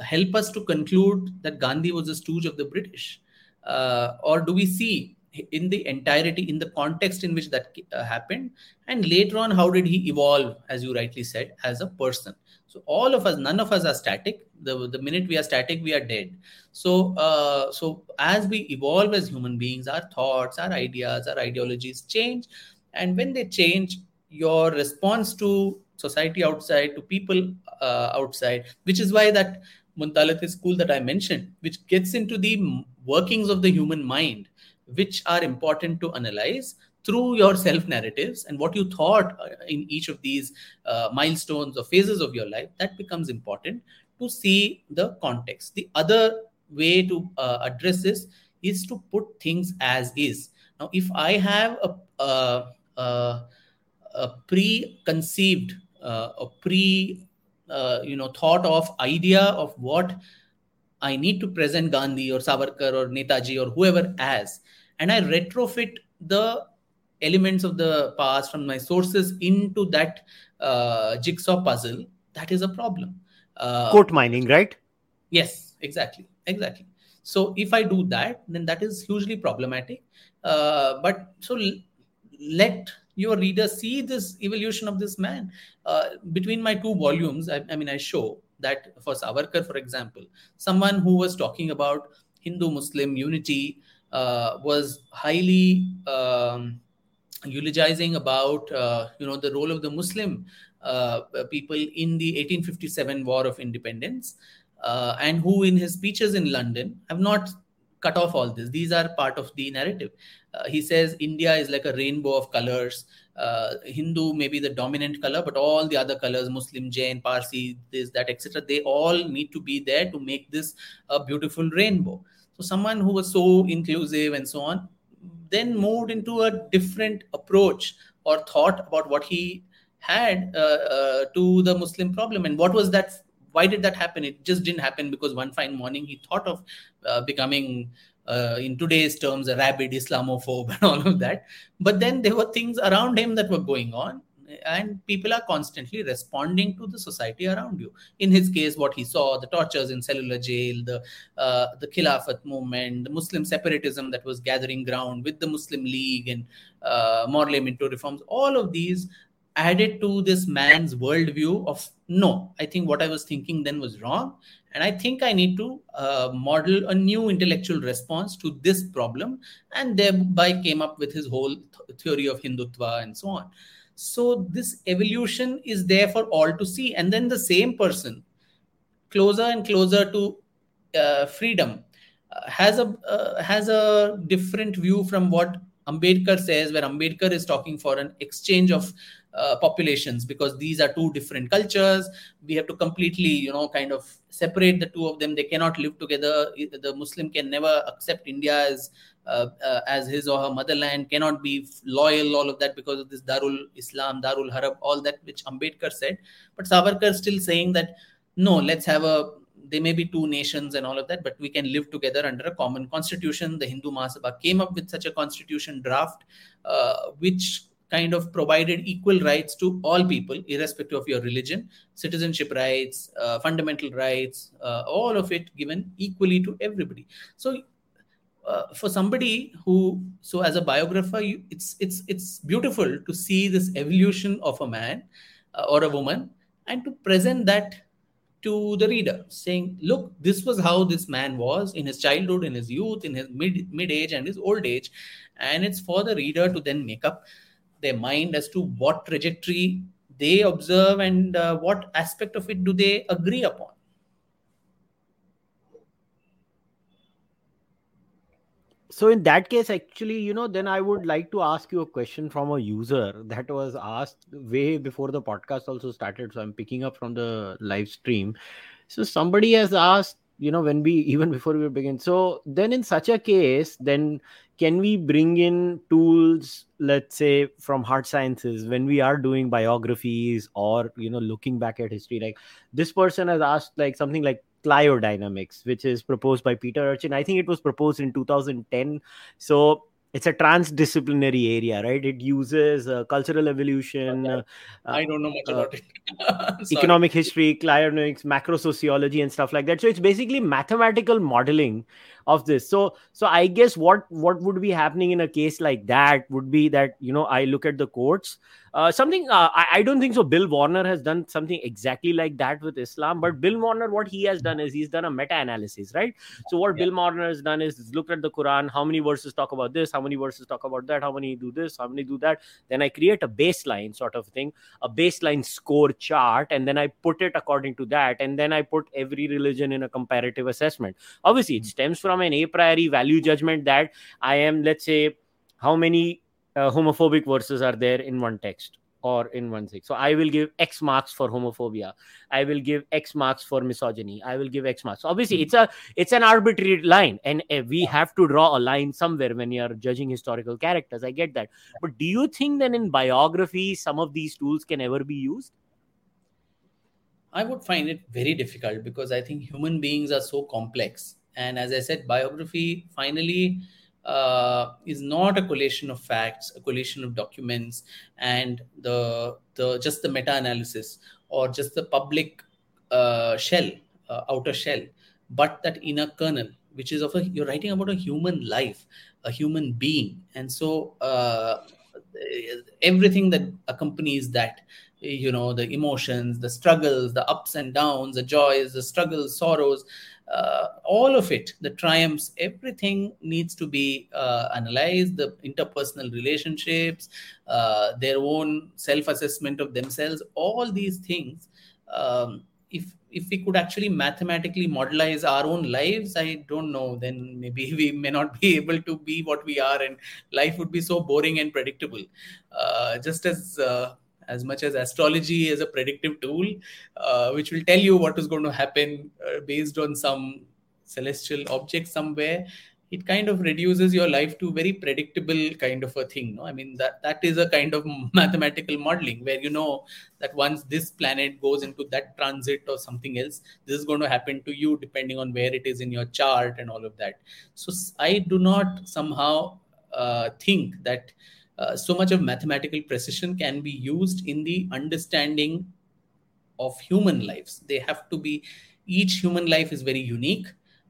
help us to conclude that Gandhi was a stooge of the British? Uh, or do we see in the entirety, in the context in which that uh, happened, and later on, how did he evolve, as you rightly said, as a person? So all of us, none of us are static. The, the minute we are static, we are dead. So, uh, so as we evolve as human beings, our thoughts, our ideas, our ideologies change. And when they change, your response to society outside, to people uh, outside, which is why that Muntalati school that I mentioned, which gets into the workings of the human mind, which are important to analyze through your self-narratives and what you thought in each of these uh, milestones or phases of your life, that becomes important to see the context. The other way to uh, address this is to put things as is. Now, if I have a, a, a, a preconceived, uh, a pre, uh, you know, thought of idea of what I need to present Gandhi or Savarkar or Netaji or whoever as, and I retrofit the elements of the past from my sources into that uh, jigsaw puzzle, that is a problem. Uh, Quote mining, right? Yes, exactly. Exactly. So if I do that, then that is hugely problematic. Uh, but so l- let your reader see this evolution of this man. Uh, between my two volumes, I, I mean, I show that for Savarkar, for example, someone who was talking about Hindu-Muslim unity, uh, was highly um, eulogizing about, uh, you know, the role of the Muslim uh, people in the eighteen fifty-seven War of Independence, uh, and who in his speeches in London have not cut off all this. These are part of the narrative. Uh, he says India is like a rainbow of colors. Uh, Hindu may be the dominant color, but all the other colors, Muslim, Jain, Parsi, this, that, et cetera, they all need to be there to make this a beautiful rainbow. So someone who was so inclusive and so on, then moved into a different approach or thought about what he had uh, uh, to the Muslim problem. And what was that? Why did that happen? It just didn't happen because one fine morning he thought of uh, becoming, uh, in today's terms, a rabid Islamophobe and all of that. But then there were things around him that were going on. And people are constantly responding to the society around you. In his case, what he saw, the tortures in Cellular Jail, the uh, the Khilafat movement, the Muslim separatism that was gathering ground with the Muslim League and uh, Morley-Minto reforms, all of these added to this man's worldview of, no, I think what I was thinking then was wrong. And I think I need to uh, model a new intellectual response to this problem. And thereby came up with his whole th- theory of Hindutva and so on. So this evolution is there for all to see. And then the same person, closer and closer to uh, freedom, uh, has a uh, has a different view from what Ambedkar says, where Ambedkar is talking for an exchange of uh, populations, because these are two different cultures. We have to completely, you know, kind of separate the two of them. They cannot live together. The Muslim can never accept India as Uh, uh, as his or her motherland, cannot be loyal, all of that, because of this Darul Islam, Darul Harb, all that which Ambedkar said. But Savarkar is still saying that, no, let's have a, there may be two nations and all of that, but we can live together under a common constitution. The Hindu Mahasabha came up with such a constitution draft, uh, which kind of provided equal rights to all people, irrespective of your religion, citizenship rights, uh, fundamental rights, uh, all of it given equally to everybody. So Uh, for somebody who, so as a biographer, you, it's it's it's beautiful to see this evolution of a man uh, or a woman, and to present that to the reader, saying, look, this was how this man was in his childhood, in his youth, in his mid mid age and his old age. And it's for the reader to then make up their mind as to what trajectory they observe and uh, what aspect of it do they agree upon. So in that case, actually, you know, then I would like to ask you a question from a user that was asked way before the podcast also started. So I'm picking up from the live stream. So somebody has asked, you know, when we, even before we begin, so then in such a case, then can we bring in tools, let's say, from hard sciences when we are doing biographies or, you know, looking back at history? Like this person has asked like something like Pleiodynamics, which is proposed by Peter Urchin. I think it was proposed in two thousand ten. So it's a transdisciplinary area, right? It uses uh, cultural evolution. Okay. Uh, I don't know much uh, about it. Economic history, clionomics, macro sociology, and stuff like that. So it's basically mathematical modeling of this. So, so I guess what, what would be happening in a case like that would be that, you know, I look at the courts. Uh, something uh, I, I don't think so. Bill Warner has done something exactly like that with Islam. But Bill Warner, what he has done is he's done a meta-analysis, right? So what yeah. Bill Warner has done is looked at the Quran. How many verses talk about this? How many verses talk about that? How many do this? How many do that? Then I create a baseline sort of thing, a baseline score chart, and then I put it according to that. And then I put every religion in a comparative assessment. Obviously, it stems from an a priori value judgment that I am, let's say, how many Uh, homophobic verses are there in one text or in one thing. So I will give X marks for homophobia. I will give X marks for misogyny. I will give X marks. So obviously, it's a it's an arbitrary line, and we have to draw a line somewhere when you are judging historical characters. I get that, but do you think then in biography some of these tools can ever be used? I would find it very difficult because I think human beings are so complex, and as I said, biography finally. Uh, is not a collation of facts, a collation of documents, and the the just the meta-analysis or just the public uh, shell, uh, outer shell, but that inner kernel, which is of a, you're writing about a human life, a human being. And so uh, everything that accompanies that, you know, the emotions, the struggles, the ups and downs, the joys, the struggles, sorrows, Uh, all of it, the triumphs, everything needs to be uh, analyzed, the interpersonal relationships, uh, their own self-assessment of themselves, all these things. Um, if if we could actually mathematically modelize our own lives, I don't know, then maybe we may not be able to be what we are and life would be so boring and predictable. Uh, just as... Uh, As much as astrology is a predictive tool, uh, which will tell you what is going to happen uh, based on some celestial object somewhere, it kind of reduces your life to very predictable kind of a thing. No, I mean, that, that is a kind of mathematical modeling where you know that once this planet goes into that transit or something else, this is going to happen to you depending on where it is in your chart and all of that. So I do not somehow uh, think that uh, so much of mathematical precision can be used in the understanding of human lives. They have to be, each human life is very unique.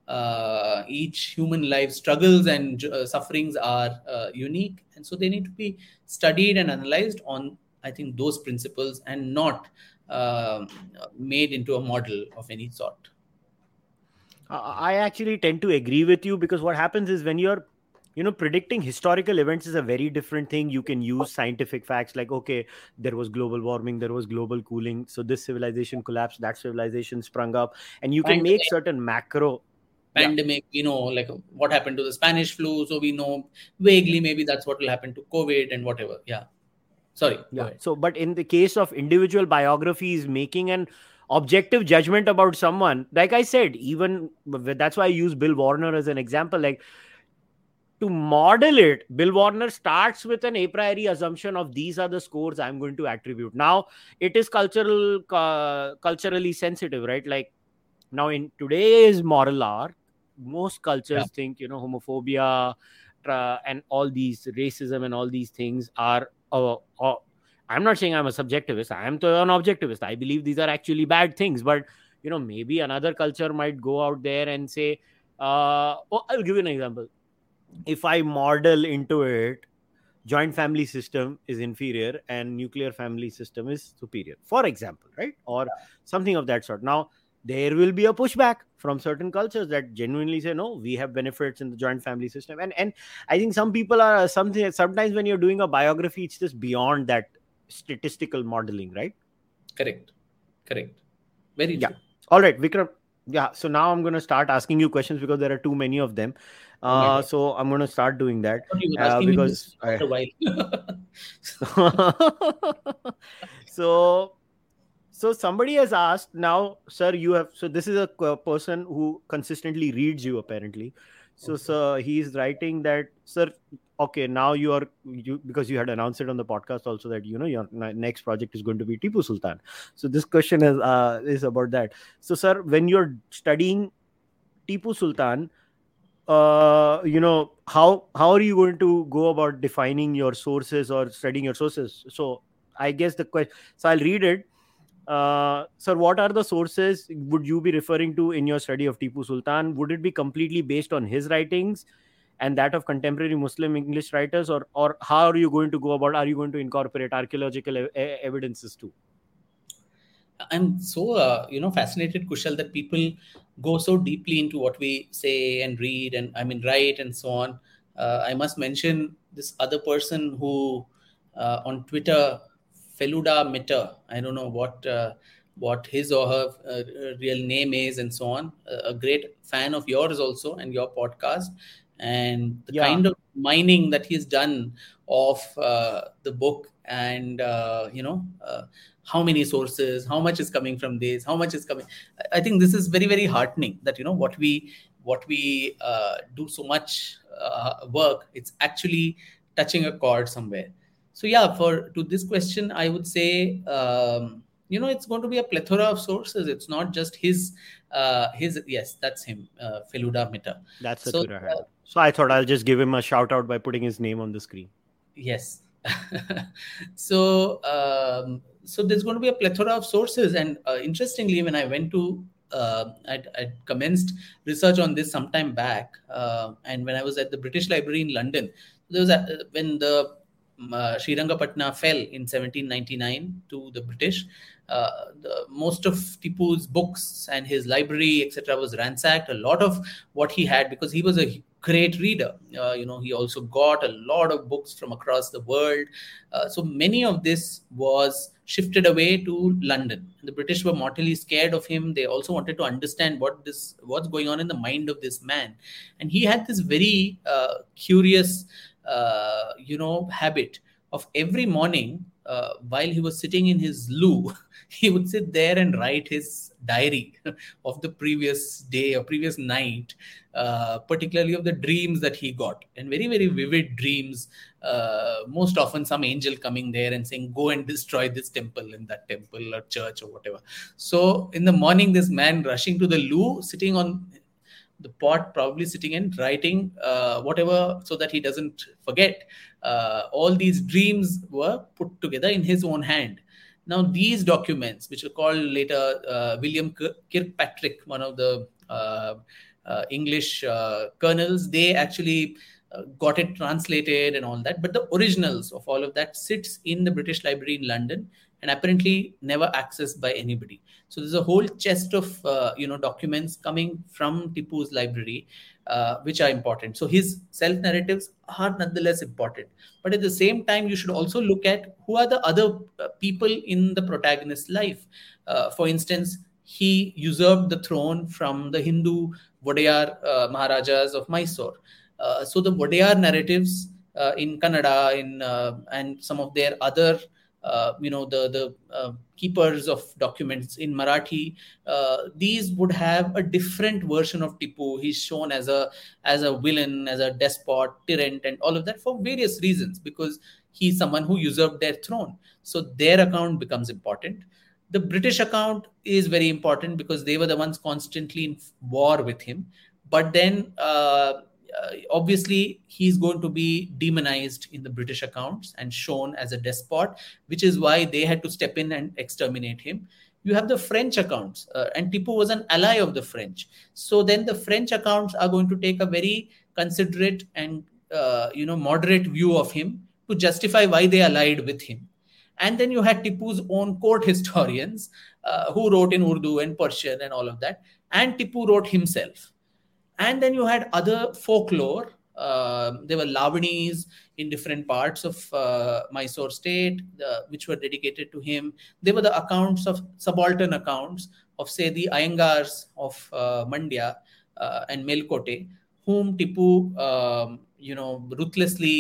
Uh, each human life struggles and uh, sufferings are uh, unique, and so they need to be studied and analyzed on, I think, those principles and not uh, made into a model of any sort. I actually tend to agree with you, because what happens is when you're You know, predicting historical events is a very different thing. You can use scientific facts like, okay, there was global warming, there was global cooling. So this civilization collapsed, that civilization sprung up. And you can pandemic. make certain macro... Pandemic, yeah. You know, like what happened to the Spanish flu. So we know vaguely maybe that's what will happen to COVID and whatever. Yeah. Sorry. Yeah. So, but in the case of individual biographies, making an objective judgment about someone, like I said, even that's why I use Bill Warner as an example. Like, to model it, Bill Warner starts with an a priori assumption of these are the scores I'm going to attribute. Now, it is cultural, uh, culturally sensitive, right? Like now in today's moral hour, most cultures yeah. think, you know, homophobia tra- and all these racism and all these things are, uh, uh, I'm not saying I'm a subjectivist. I am an objectivist. I believe these are actually bad things, but you know, maybe another culture might go out there and say, uh, oh, I'll give you an example. If I model into it, joint family system is inferior and nuclear family system is superior, for example, right? Or something of that sort. Now, there will be a pushback from certain cultures that genuinely say, no, we have benefits in the joint family system. And and I think some people are something. Sometimes when you're doing a biography, it's just beyond that statistical modeling, right? Correct. Correct. Very true. Yeah. All right, Vikram. Yeah, so now I'm going to start asking you questions because there are too many of them. Uh, okay. So I'm going to start doing that uh, because I... after a while. so, so somebody has asked now, sir, you have, so this is a person who consistently reads you apparently. So, okay. Sir, he's writing that, sir, okay, now you are, you, because you had announced it on the podcast also that, you know, your next project is going to be Tipu Sultan. So this question is, uh, is about that. So, sir, when you're studying Tipu Sultan, uh, you know, how, how are you going to go about defining your sources or studying your sources? So I guess the question, so I'll read it. Uh, sir, what are the sources would you be referring to in your study of Tipu Sultan? Would it be completely based on his writings and that of contemporary Muslim English writers, or or how are you going to go about? Are you going to incorporate archaeological e- evidences too? I'm so uh, you know fascinated, Kushal, that people go so deeply into what we say and read and I mean write and so on. Uh, I must mention this other person who uh, on Twitter. Feluda Mitter, I don't know what uh, what his or her uh, real name is and so on. Uh, a great fan of yours also and your podcast. And the yeah. kind of mining that he's done of uh, the book and, uh, you know, uh, how many sources, how much is coming from this, how much is coming. I think this is very, very heartening that, you know, what we, what we uh, do so much uh, work, it's actually touching a chord somewhere. So yeah, for to this question, I would say, um, you know, it's going to be a plethora of sources. It's not just his, uh, his yes, that's him, uh, Feluda Mitter. That's the so, Twitter handle. Uh, so I thought I'll just give him a shout out by putting his name on the screen. Yes. so um, so there's going to be a plethora of sources. And uh, interestingly, when I went to, uh, I I commenced research on this sometime back. Uh, and when I was at the British Library in London, there was a, when the Uh, Srirangapatna fell in seventeen ninety-nine to the British. Uh, the, most of Tipu's books and his library, et cetera, was ransacked. A lot of what he had, because he was a great reader. Uh, you know, he also got a lot of books from across the world. Uh, so many of this was shifted away to London. The British were mortally scared of him. They also wanted to understand what this, what's going on in the mind of this man. And he had this very uh, curious. Uh, you know, habit of every morning, uh, while he was sitting in his loo, he would sit there and write his diary of the previous day or previous night, uh, particularly of the dreams that he got. And very, very vivid dreams, uh, most often some angel coming there and saying, go and destroy this temple and that temple or church or whatever. So in the morning, this man rushing to the loo, sitting on the pot, probably sitting and writing uh, whatever, so that he doesn't forget. Uh, all these dreams were put together in his own hand. Now, these documents, which are called later uh, William Kirkpatrick, one of the uh, uh, English uh, colonels, they actually uh, got it translated and all that. But the originals of all of that sits in the British Library in London, and apparently never accessed by anybody. So there's a whole chest of uh, you know documents coming from Tipu's library, uh, which are important. So his self-narratives are nonetheless important. But at the same time, you should also look at who are the other people in the protagonist's life. Uh, for instance, he usurped the throne from the Hindu Vodayar uh, Maharajas of Mysore. Uh, so the Vodayar narratives uh, in Kannada in uh, and some of their other Uh, you know, the, the uh, keepers of documents in Marathi, uh, these would have a different version of Tipu. He's shown as a as a villain, as a despot, tyrant, and all of that for various reasons, because he's someone who usurped their throne. So their account becomes important. The British account is very important because they were the ones constantly in war with him. But then uh, Uh, obviously, he's going to be demonized in the British accounts and shown as a despot, which is why they had to step in and exterminate him. You have the French accounts, uh, and Tipu was an ally of the French. So then the French accounts are going to take a very considerate and uh, you know moderate view of him to justify why they allied with him. And then you had Tipu's own court historians uh, who wrote in Urdu and Persian and all of that. And Tipu wrote himself. And then you had other folklore. Uh, there were Lavani's in different parts of uh, Mysore state, uh, which were dedicated to him. There were the accounts of subaltern accounts of, say, the Iyengars of uh, Mandya uh, and Melkote, whom Tipu, um, you know, ruthlessly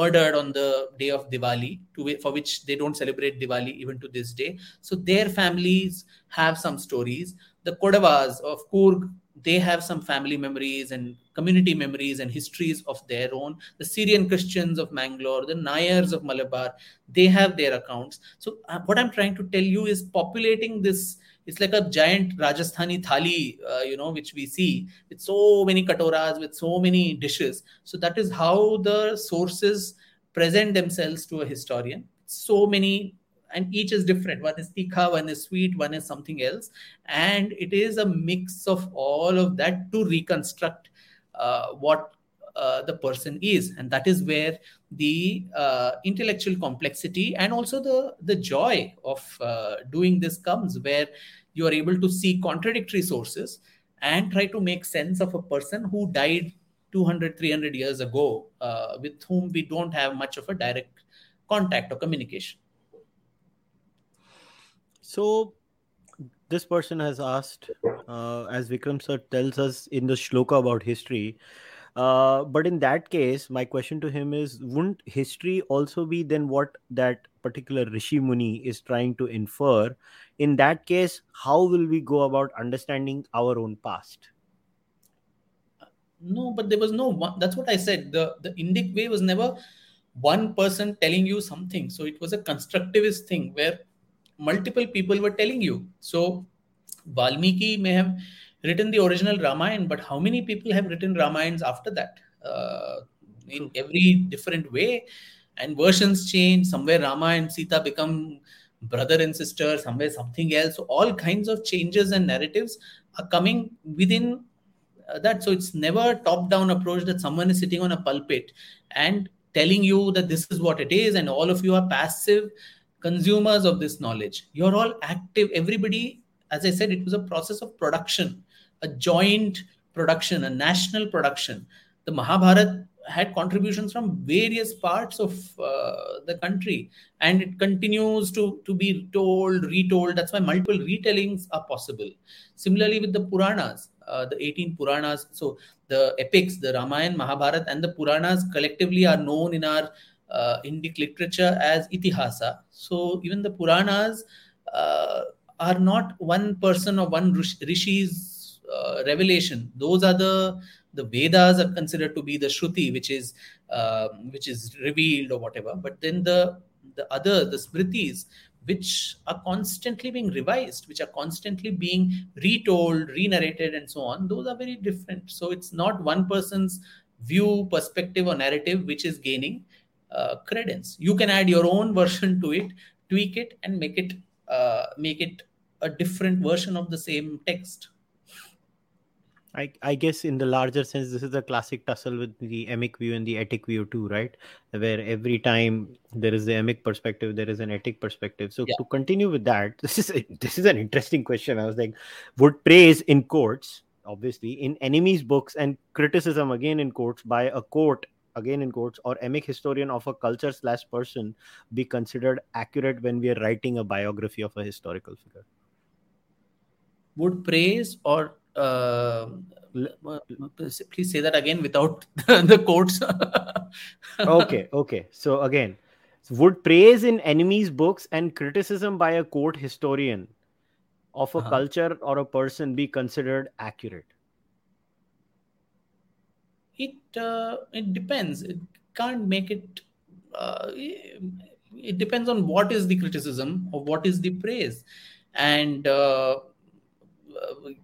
murdered on the day of Diwali, to, for which they don't celebrate Diwali even to this day. So their families have some stories. The Kodavas of Kurg, they have some family memories and community memories and histories of their own. The Syrian Christians of Mangalore, the Nayars of Malabar, they have their accounts. So uh, what I'm trying to tell you is populating this, it's like a giant Rajasthani thali, uh, you know, which we see with so many katoras, with so many dishes. So that is how the sources present themselves to a historian. So many, and each is different. One is tikha, one is sweet, one is something else. And it is a mix of all of that to reconstruct uh, what uh, the person is. And that is where the uh, intellectual complexity and also the, the joy of uh, doing this comes, where you are able to see contradictory sources and try to make sense of a person who died two hundred, three hundred years ago, uh, with whom we don't have much of a direct contact or communication. So, this person has asked, uh, as Vikram sir tells us in the shloka about history, uh, but in that case, my question to him is, wouldn't history also be then what that particular Rishi Muni is trying to infer? In that case, how will we go about understanding our own past? No, but there was no one. That's what I said. The, the Indic way was never one person telling you something. So, it was a constructivist thing where multiple people were telling you. So Valmiki may have written the original Ramayana, but how many people have written Ramayans after that? Uh, in every different way, and versions change. Somewhere Rama and Sita become brother and sister, somewhere something else. So all kinds of changes and narratives are coming within uh, that. So it's never a top-down approach that someone is sitting on a pulpit and telling you that this is what it is and all of you are passive consumers of this knowledge. You're all active. Everybody, as I said, it was a process of production, a joint production, a national production. The Mahabharata had contributions from various parts of uh, the country, and it continues to, to be told, retold. That's why multiple retellings are possible. Similarly with the Puranas, uh, the eighteen Puranas. So the epics, the Ramayana, Mahabharata, and the Puranas collectively are known in our uh, Indic literature as Itihasa. So even the Puranas uh, are not one person or one rishi's uh, revelation. Those are the the Vedas are considered to be the Shruti, which is uh, which is revealed or whatever. But then the the other the Smritis, which are constantly being revised, which are constantly being retold, re-narrated, and so on, those are very different. So it's not one person's view, perspective, or narrative which is gaining uh, credence. You can add your own version to it, tweak it, and make it uh, make it a different version of the same text. I, I guess in the larger sense, this is a classic tussle with the emic view and the etic view too, right? Where every time there is the emic perspective, there is an etic perspective. So yeah. To continue with that, this is a, this is an interesting question. I was like, would praise in quotes, obviously, in enemies' books and criticism, again in quotes, by a court, again in quotes, or emic historian of a culture slash person be considered accurate when we are writing a biography of a historical figure? Would praise or... Uh, please say that again without the, the quotes. okay, okay. So again, would praise in enemies' books and criticism by a court historian of a uh-huh. culture or a person be considered accurate? It uh, it depends. It can't make it. Uh, it depends on what is the criticism or what is the praise, and. Uh,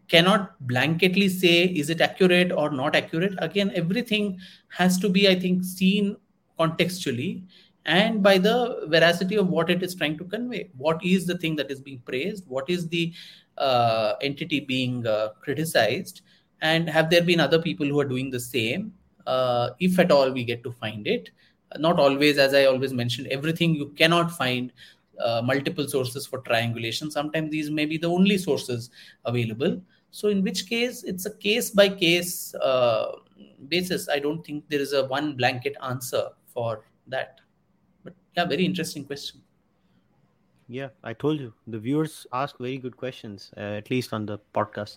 cannot blanketly say is it accurate or not accurate. Again, everything has to be, I think, seen contextually and by the veracity of what it is trying to convey. What is the thing that is being praised? What is the uh, entity being uh, criticized? And have there been other people who are doing the same? Uh, if at all we get to find it. Not always, as I always mentioned, everything you cannot find. Uh, multiple sources for triangulation. Sometimes these may be the only sources available. So in which case, it's a case by case uh, basis. I don't think there is a one blanket answer for that. But yeah, very interesting question. Yeah, I told you. The viewers ask very good questions, uh, at least on the podcast.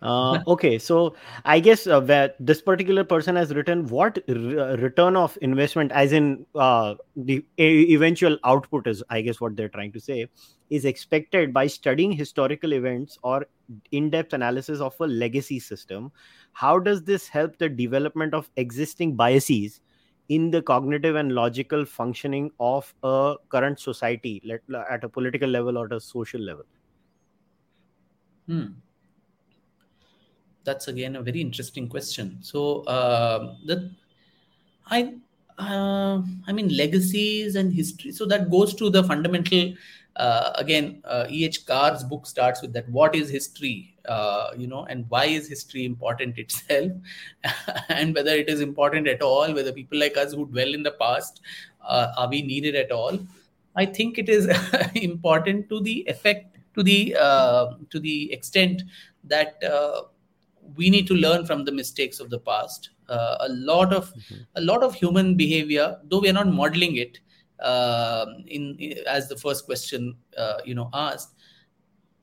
Uh, okay, so I guess uh, that this particular person has written what r- return of investment, as in uh, the a- eventual output is, I guess what they're trying to say, is expected by studying historical events or in-depth analysis of a legacy system. How does this help the development of existing biases in the cognitive and logical functioning of a current society let, at a political level or at a social level? Hmm. That's again a very interesting question. So uh, the, I, uh, I mean legacies and history. So that goes to the fundamental, uh, again, uh, E H. Carr's book starts with that. What is history? Uh, you know, and why is history important itself, and whether it is important at all, whether people like us who dwell in the past uh, are we needed at all? I think it is important to the effect, to the uh, to the extent that uh, we need to learn from the mistakes of the past. Uh, a lot of mm-hmm. a lot of human behavior, though we are not modeling it, uh, in, in as the first question uh, you know asked.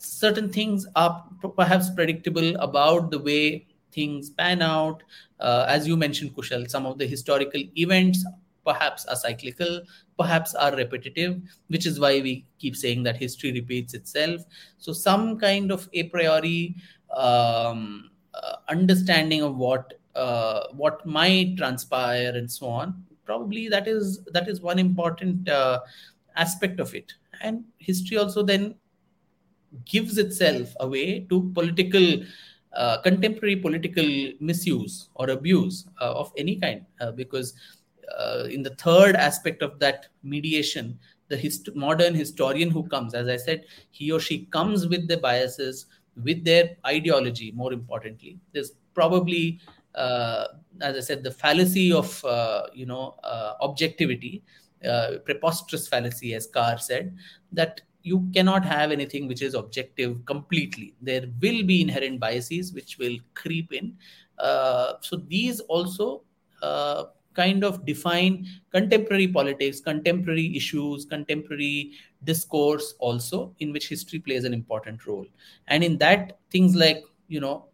Certain things are perhaps predictable about the way things pan out. Uh, as you mentioned, Kushal, some of the historical events perhaps are cyclical, perhaps are repetitive, which is why we keep saying that history repeats itself. So some kind of a priori um, uh, understanding of what uh, what might transpire and so on, probably that is, that is one important uh, aspect of it. And history also then gives itself away to political, uh, contemporary political misuse or abuse uh, of any kind, uh, because uh, in the third aspect of that mediation, the hist- modern historian who comes, as I said, he or she comes with the biases, with their ideology, more importantly. There's probably, uh, as I said, the fallacy of, uh, you know, uh, objectivity, uh, preposterous fallacy, as Carr said, that you cannot have anything which is objective completely. There will be inherent biases which will creep in. Uh, so these also uh, kind of define contemporary politics, contemporary issues, contemporary discourse also, in which history plays an important role. And in that, things like, you know,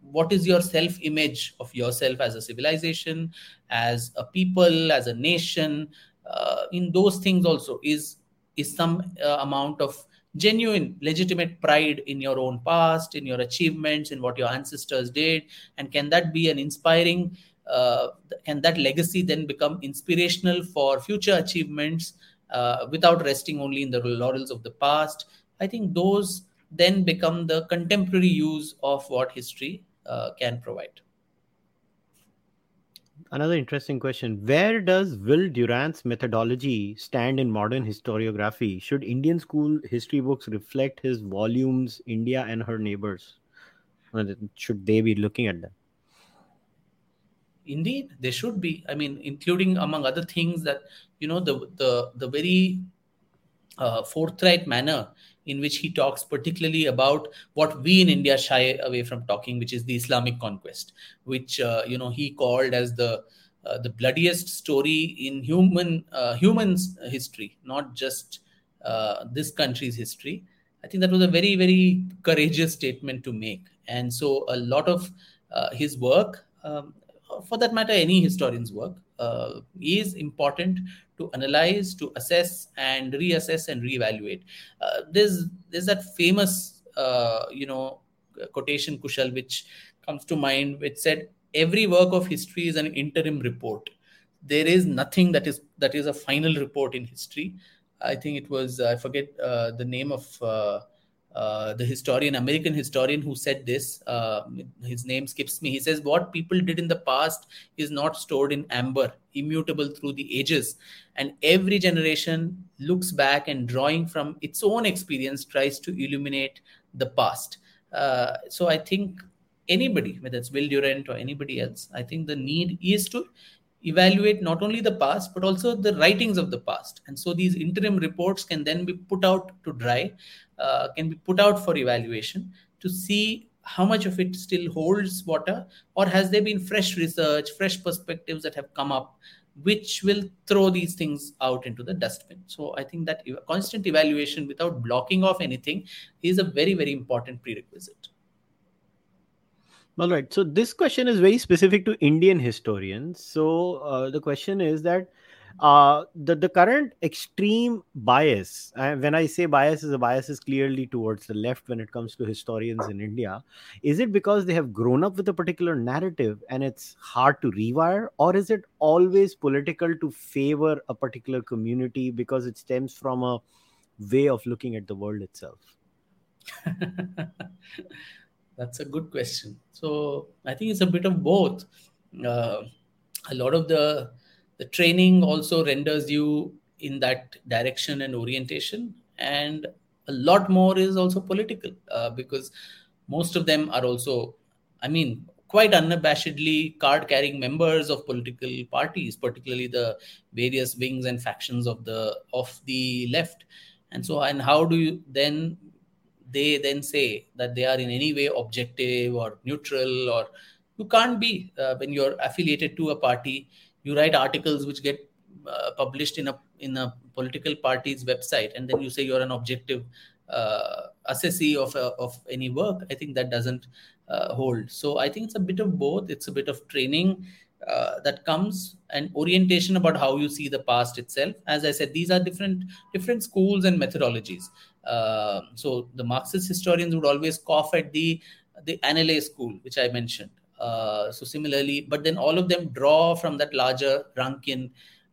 what is your self-image of yourself as a civilization, as a people, as a nation, uh, in those things also is is some uh, amount of genuine, legitimate pride in your own past, in your achievements, in what your ancestors did. And can that be an inspiring, uh, can that legacy then become inspirational for future achievements uh, without resting only in the laurels of the past? I think those then become the contemporary use of what history uh, can provide. Another interesting question. Where does Will Durant's methodology stand in modern historiography? Should Indian school history books reflect his volumes, India and her neighbors? Should they be looking at them? Indeed, they should be. I mean, including among other things that, you know, the, the, the very uh, forthright manner in which he talks particularly about what we in India shy away from talking, which is the Islamic conquest, which, uh, you know, he called as the uh, the bloodiest story in human uh, humans history, not just uh, this country's history. I think that was a very, very courageous statement to make. And so a lot of uh, his work, um, for that matter, any historian's work, uh, is important to analyze, to assess and reassess and reevaluate. Uh, there's, there's that famous, uh, you know, quotation, Kushal, which comes to mind, which said, every work of history is an interim report. There is nothing that is that is a final report in history. I think it was, I forget uh, the name of uh, uh, the historian, American historian who said this. Uh, his name skips me. He says, what people did in the past is not stored in amber, immutable through the ages, and every generation looks back and drawing from its own experience tries to illuminate the past. Uh, so I think anybody, whether it's Will Durant or anybody else, I think the need is to evaluate not only the past but also the writings of the past, and so these interim reports can then be put out to dry, uh, can be put out for evaluation to see how much of it still holds water, or has there been fresh research, fresh perspectives that have come up, which will throw these things out into the dustbin. So I think that constant evaluation without blocking off anything is a very, very important prerequisite. All right. So this question is very specific to Indian historians. So uh, the question is that uh, the, the current extreme bias, uh, when I say bias, the bias is clearly towards the left when it comes to historians in India. Is it because they have grown up with a particular narrative and it's hard to rewire? Or is it always political to favor a particular community because it stems from a way of looking at the world itself? That's a good question. So I think it's a bit of both. Uh, a lot of the the training also renders you in that direction and orientation. And a lot more is also political uh, because most of them are also, I mean, quite unabashedly card-carrying members of political parties, particularly the various wings and factions of the of the left. And so, and how do you then... they then say that they are in any way objective or neutral, or you can't be uh, when you're affiliated to a party. You write articles which get uh, published in a in a political party's website, and then you say you're an objective uh, assessee of uh, of any work. I think that doesn't uh, hold. So I think it's a bit of both. It's a bit of training uh, that comes and orientation about how you see the past itself. As I said, these are different different schools and methodologies. Uh, so the Marxist historians would always cough at the the Annales school, which I mentioned. Uh, so similarly, but then all of them draw from that larger Rankian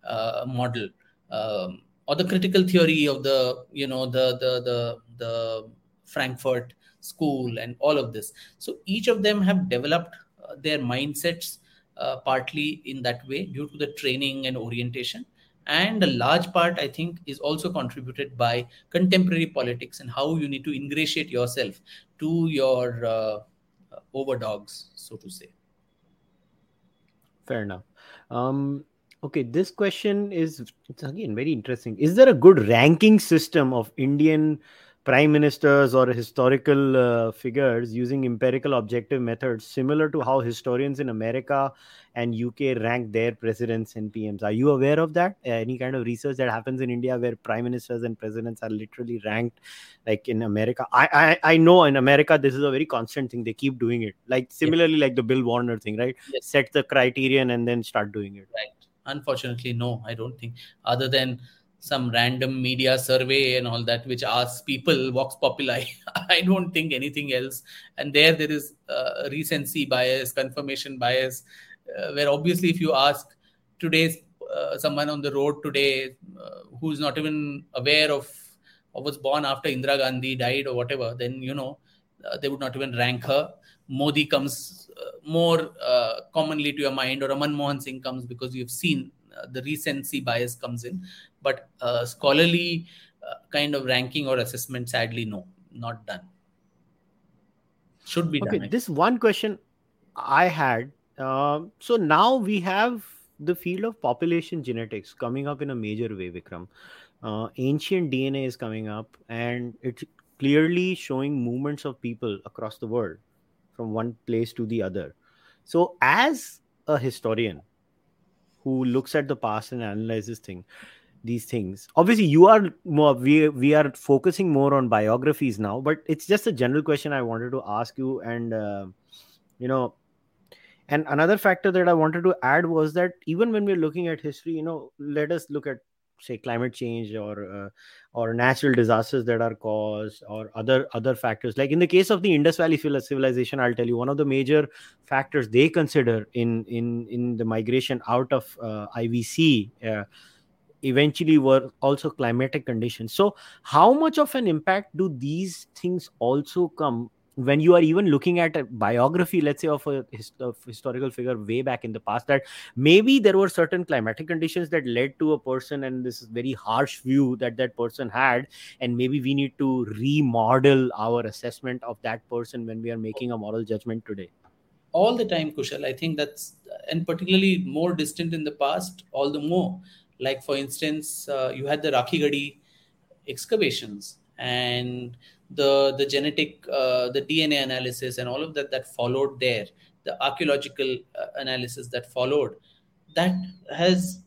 uh, model, um, or the critical theory of the you know the the the the Frankfurt school and all of this. So each of them have developed uh, their mindsets uh, partly in that way due to the training and orientation. And a large part, I think, is also contributed by contemporary politics and how you need to ingratiate yourself to your uh, overdogs, so to say. Fair enough. Um, okay, this question is, it's again, very interesting. Is there a good ranking system of Indian prime ministers or historical uh, figures using empirical objective methods similar to how historians in America and U K rank their presidents and P Ms? Are you aware of that? Any kind of research that happens in India where prime ministers and presidents are literally ranked like in America? I I, I know in America, this is a very constant thing. They keep doing it. Like similarly, yes. Like the Bill Warner thing, right? Yes. Set the criterion and then start doing it. Right. Unfortunately, no, I don't think. Other than some random media survey and all that, which asks people, vox populi, I don't think anything else. And there, there is uh, recency bias, confirmation bias, uh, where obviously if you ask today's uh, someone on the road today uh, who's not even aware of or was born after Indira Gandhi died or whatever, then, you know, uh, they would not even rank her. Modi comes uh, more uh, commonly to your mind, or a Manmohan Singh comes because you've seen uh, the recency bias comes in. But uh, scholarly uh, kind of ranking or assessment, sadly, no, not done. Should be okay, done. Okay, this one question I had. Uh, so now we have the field of population genetics coming up in a major way, Vikram. Uh, ancient D N A is coming up, and it's clearly showing movements of people across the world from one place to the other. So as a historian who looks at the past and analyzes thing, these things, obviously you are more, we, we are focusing more on biographies now, but it's just a general question I wanted to ask you. And, uh, you know, and another factor that I wanted to add was that even when we're looking at history, you know, let us look at, say, climate change or uh, or natural disasters that are caused, or other other factors. Like in the case of the Indus Valley civilization, I'll tell you, one of the major factors they consider in in, in the migration out of uh, I V C uh, eventually were also climatic conditions. So how much of an impact do these things also come when you are even looking at a biography, let's say, of a, hist- of historical figure way back in the past, that maybe there were certain climatic conditions that led to a person and this very harsh view that that person had, and maybe we need to remodel our assessment of that person when we are making a moral judgment today? All the time, Kushal. I think that's, and particularly more distant in the past, all the more. Like, for instance, uh, you had the Rakhigadi excavations and the the genetic, uh, the D N A analysis and all of that that followed there, the archaeological uh, analysis that followed, that has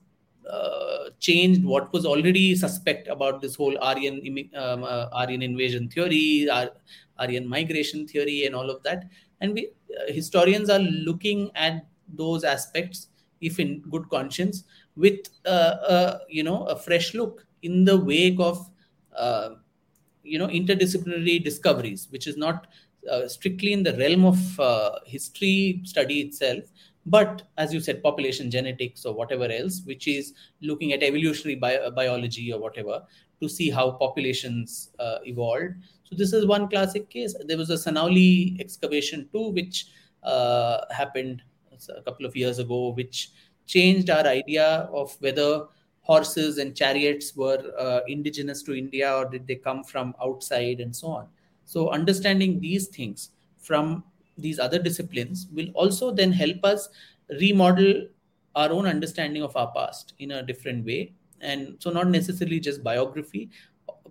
uh, changed what was already suspect about this whole Aryan um, uh, Aryan invasion theory, Ar- Aryan migration theory and all of that. And we uh, historians are looking at those aspects, if in good conscience, with, uh, uh, you know, a fresh look in the wake of, uh, you know, interdisciplinary discoveries, which is not uh, strictly in the realm of uh, history study itself, but as you said, population genetics or whatever else, which is looking at evolutionary bio- biology or whatever to see how populations uh, evolved. So this is one classic case. There was a Sanauli excavation too, which uh, happened a couple of years ago, which changed our idea of whether horses and chariots were uh, indigenous to India, or did they come from outside, and so on. So understanding these things from these other disciplines will also then help us remodel our own understanding of our past in a different way. And so not necessarily just biography,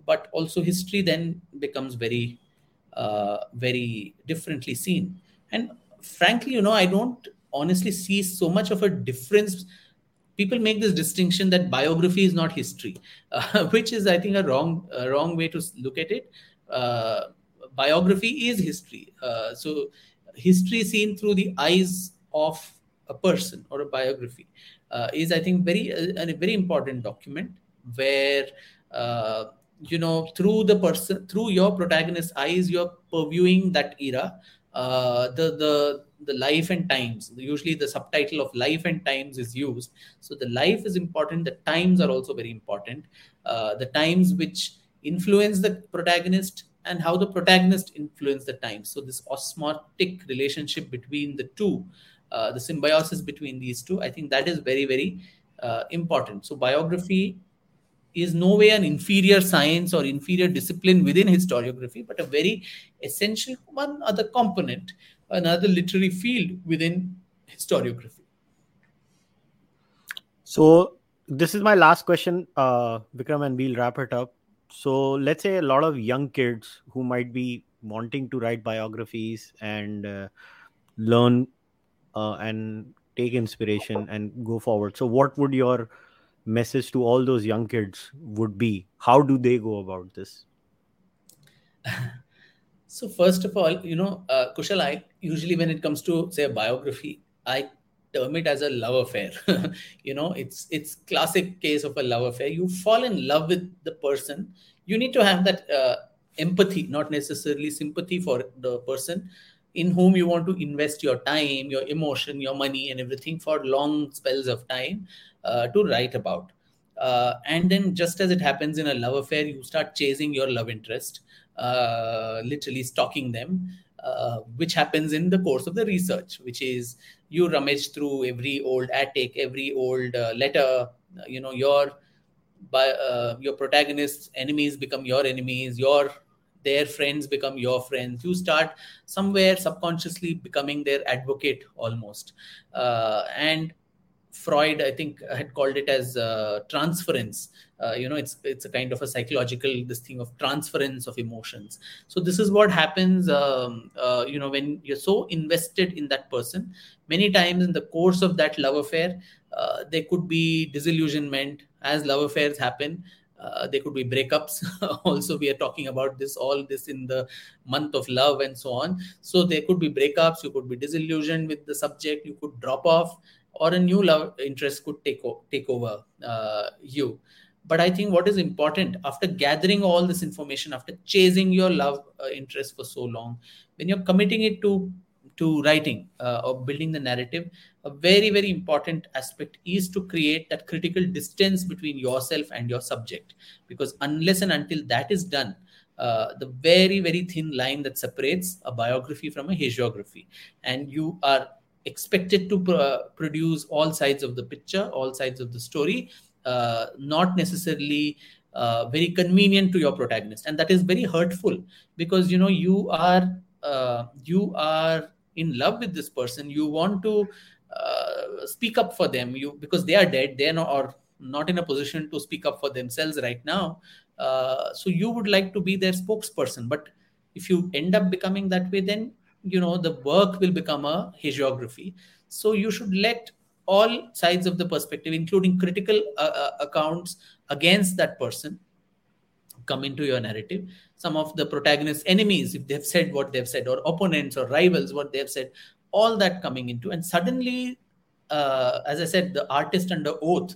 but also history then becomes very, uh, very differently seen. And frankly, you know, I don't honestly see so much of a difference. People make this distinction that biography is not history, uh, which is, I think, a wrong a wrong way to look at it. Uh, biography is history. Uh, so history seen through the eyes of a person, or a biography, uh, is, I think, very uh, a very important document where, uh, you know, through the person, through your protagonist's eyes, you're purviewing that era, uh, the the. the life and times. Usually the subtitle of life and times is used. So the life is important. The times are also very important. Uh, the times which influence the protagonist, and how the protagonist influenced the times. So this osmotic relationship between the two, uh, the symbiosis between these two, I think that is very, very uh, important. So biography is no way an inferior science or inferior discipline within historiography, but a very essential one other component, another literary field within historiography. So this is my last question, uh, Vikram, and we'll wrap it up. So let's say a lot of young kids who might be wanting to write biographies and uh, learn uh, and take inspiration and go forward. So what would your message to all those young kids would be? How do they go about this? So first of all, you know, uh, Kushal, I usually when it comes to, say, a biography, I term it as a love affair. You know, it's it's classic case of a love affair. You fall in love with the person. You need to have that uh, empathy, not necessarily sympathy for the person in whom you want to invest your time, your emotion, your money and everything for long spells of time uh, to write about. Uh, and then just as it happens in a love affair, you start chasing your love interest, uh, literally stalking them, uh, which happens in the course of the research, which is you rummage through every old attic, every old uh, letter, you know, your by uh, your protagonist's enemies become your enemies, your their friends become your friends. You start somewhere subconsciously becoming their advocate almost. Uh, and Freud, I think, had called it as uh, transference. Uh, you know, it's it's a kind of a psychological, this thing of transference of emotions. So this is what happens, um, uh, you know, when you're so invested in that person. Many times in the course of that love affair, uh, there could be disillusionment. As love affairs happen, uh, there could be breakups. Also, we are talking about this, all this in the month of love and so on. So there could be breakups. You could be disillusioned with the subject. You could drop off, or a new love interest could take, o- take over uh, you. But I think what is important, after gathering all this information, after chasing your love uh, interest for so long, when you're committing it to to writing uh, or building the narrative, a very, very important aspect is to create that critical distance between yourself and your subject. Because unless and until that is done, uh, the very, very thin line that separates a biography from a hagiography, and you are expected to pr- produce all sides of the picture, all sides of the story, uh, not necessarily uh, very convenient to your protagonist. And that is very hurtful because, you know, you are uh, you are in love with this person. You want to uh, speak up for them, you because they are dead. They are not, or not in a position to speak up for themselves right now. Uh, so you would like to be their spokesperson. But if you end up becoming that way, then you know, the work will become a hagiography. So you should let all sides of the perspective, including critical uh, accounts against that person, come into your narrative. Some of the protagonist's enemies, if they've said what they've said, or opponents or rivals, what they've said, all that coming into. And suddenly, uh, as I said, the artist under oath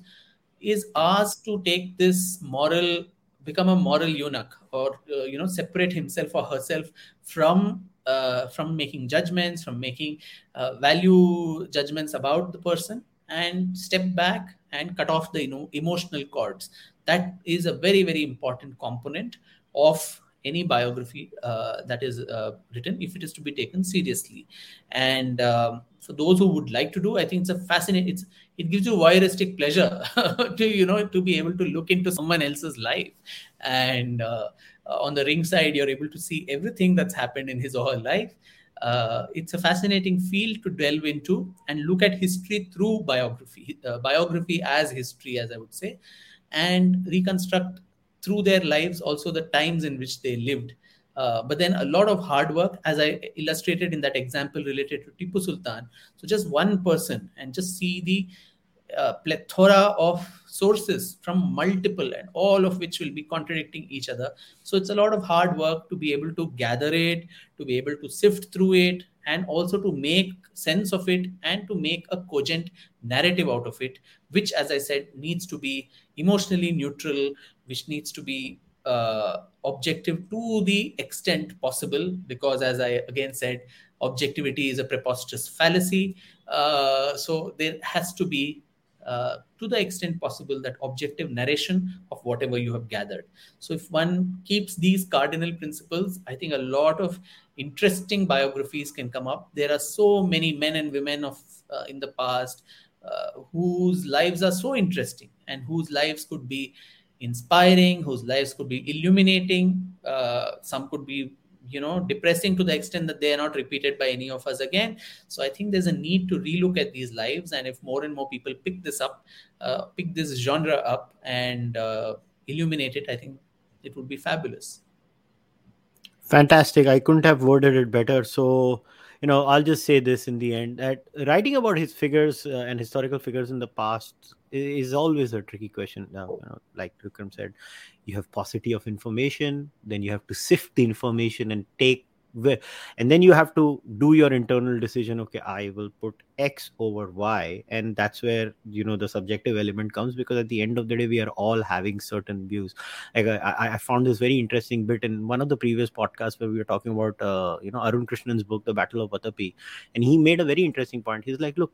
is asked to take this moral, become a moral eunuch, or, uh, you know, separate himself or herself from Uh, from making judgments, from making uh, value judgments about the person, and step back and cut off the, you know, emotional cords. That is a very, very important component of any biography uh, that is uh, written, if it is to be taken seriously. And um, for those who would like to do, I think it's a fascinating, it's, it gives you voyeuristic pleasure to, you know, to be able to look into someone else's life. And uh, on the ring side, you're able to see everything that's happened in his or her life. Uh, it's a fascinating field to delve into and look at history through biography, uh, biography as history, as I would say, and reconstruct through their lives, also the times in which they lived. Uh, but then a lot of hard work, as I illustrated in that example related to Tipu Sultan. So just one person, and just see the uh, plethora of sources from multiple, and all of which will be contradicting each other. So it's a lot of hard work to be able to gather it, to be able to sift through it, and also to make sense of it and to make a cogent narrative out of it, which, as I said, needs to be emotionally neutral, which needs to be uh, objective to the extent possible, because, as I again said, objectivity is a preposterous fallacy. Uh, so there has to be, uh, to the extent possible, that objective narration of whatever you have gathered. So if one keeps these cardinal principles, I think a lot of interesting biographies can come up. There are so many men and women of uh, in the past uh, whose lives are so interesting, and whose lives could be inspiring, whose lives could be illuminating. Uh, some could be, you know, depressing to the extent that they are not repeated by any of us again. So I think there's a need to relook at these lives. And if more and more people pick this up, uh, pick this genre up and uh, illuminate it, I think it would be fabulous. Fantastic. I couldn't have worded it better. So, you know, I'll just say this in the end, that writing about his figures uh, and historical figures in the past is always a tricky question. Now, you know, like Vikram said, you have paucity of information, then you have to sift the information and take where, and then you have to do your internal decision. Okay, I will put X over Y, and that's where, you know, the subjective element comes, because at the end of the day, we are all having certain views. Like I, I found this very interesting bit in one of the previous podcasts where we were talking about, uh, you know, Arun Krishnan's book, The Battle of Vattapi, and he made a very interesting point. He's like, look,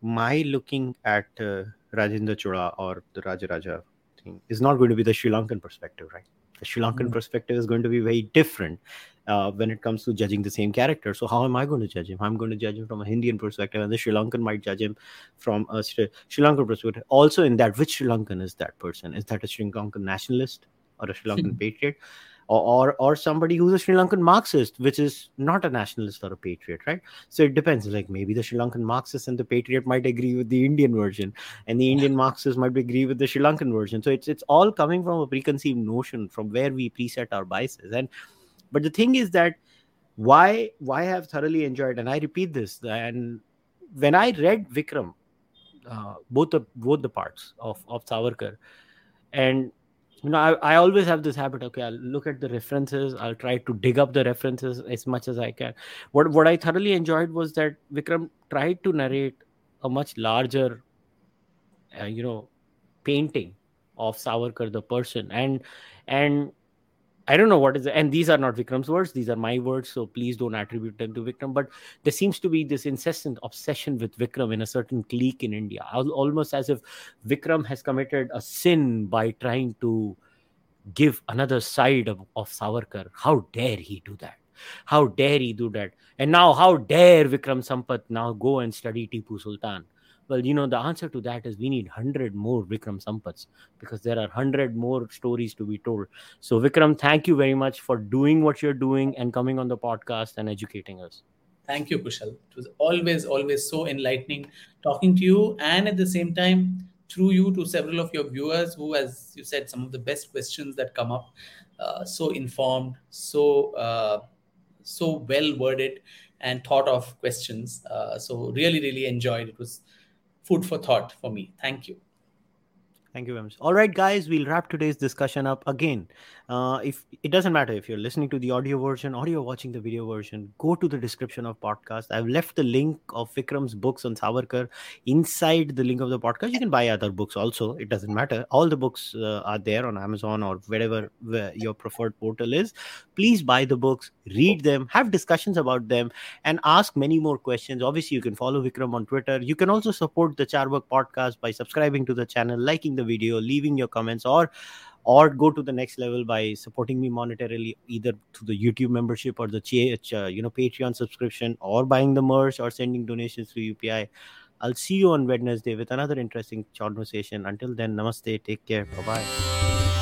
my looking at uh, Rajendra Chola or the Rajaraja thing is not going to be the Sri Lankan perspective, right? The Sri Lankan mm. perspective is going to be very different uh, when it comes to judging the same character. So how am I going to judge him? I'm going to judge him from a Hindian perspective, and the Sri Lankan might judge him from a Sri, Sri Lankan perspective. Also in that, which Sri Lankan is that person? Is that a Sri Lankan nationalist or a Sri Lankan patriot? Or, or or somebody who's a Sri Lankan Marxist, which is not a nationalist or a patriot, right? So it depends. Like maybe the Sri Lankan Marxist and the patriot might agree with the Indian version, and the Indian Marxist might agree with the Sri Lankan version. So it's it's all coming from a preconceived notion from where we preset our biases. And but the thing is that why why I've thoroughly enjoyed, and I repeat this, and when I read Vikram, uh, both the both the parts of of Savarkar, and you know, I, I always have this habit. Okay, I'll look at the references. I'll try to dig up the references as much as I can. What what I thoroughly enjoyed was that Vikram tried to narrate a much larger, uh, you know, painting of Savarkar, the person. And and I don't know what is it. And these are not Vikram's words. These are my words. So please don't attribute them to Vikram. But there seems to be this incessant obsession with Vikram in a certain clique in India, almost as if Vikram has committed a sin by trying to give another side of, of Savarkar. How dare he do that? How dare he do that? And now how dare Vikram Sampath now go and study Tipu Sultan? Well, you know, the answer to that is we need one hundred more Vikram Sampaths, because there are one hundred more stories to be told. So, Vikram, thank you very much for doing what you're doing and coming on the podcast and educating us. Thank you, Kushal. It was always, always so enlightening talking to you, and at the same time, through you to several of your viewers who, as you said, some of the best questions that come up, uh, so informed, so uh, so well-worded and thought of questions. Uh, so, really, really enjoyed. It was food for thought for me. Thank you. Thank you very much. All right, guys, we'll wrap today's discussion up again. Uh, if it doesn't matter if you're listening to the audio version or you're watching the video version, go to the description of podcast. I've left the link of Vikram's books on Savarkar inside the link of the podcast. You can buy other books also. It doesn't matter. All the books uh, are there on Amazon or wherever where your preferred portal is. Please buy the books, read them, have discussions about them, and ask many more questions. Obviously, you can follow Vikram on Twitter. You can also support the Cārvāka podcast by subscribing to the channel, liking the video, leaving your comments, or or go to the next level by supporting me monetarily, either through the YouTube membership or the Ch- uh, you know Patreon subscription, or buying the merch, or sending donations through U P I. I'll see you on Wednesday with another interesting conversation. Until then, namaste, take care, bye bye.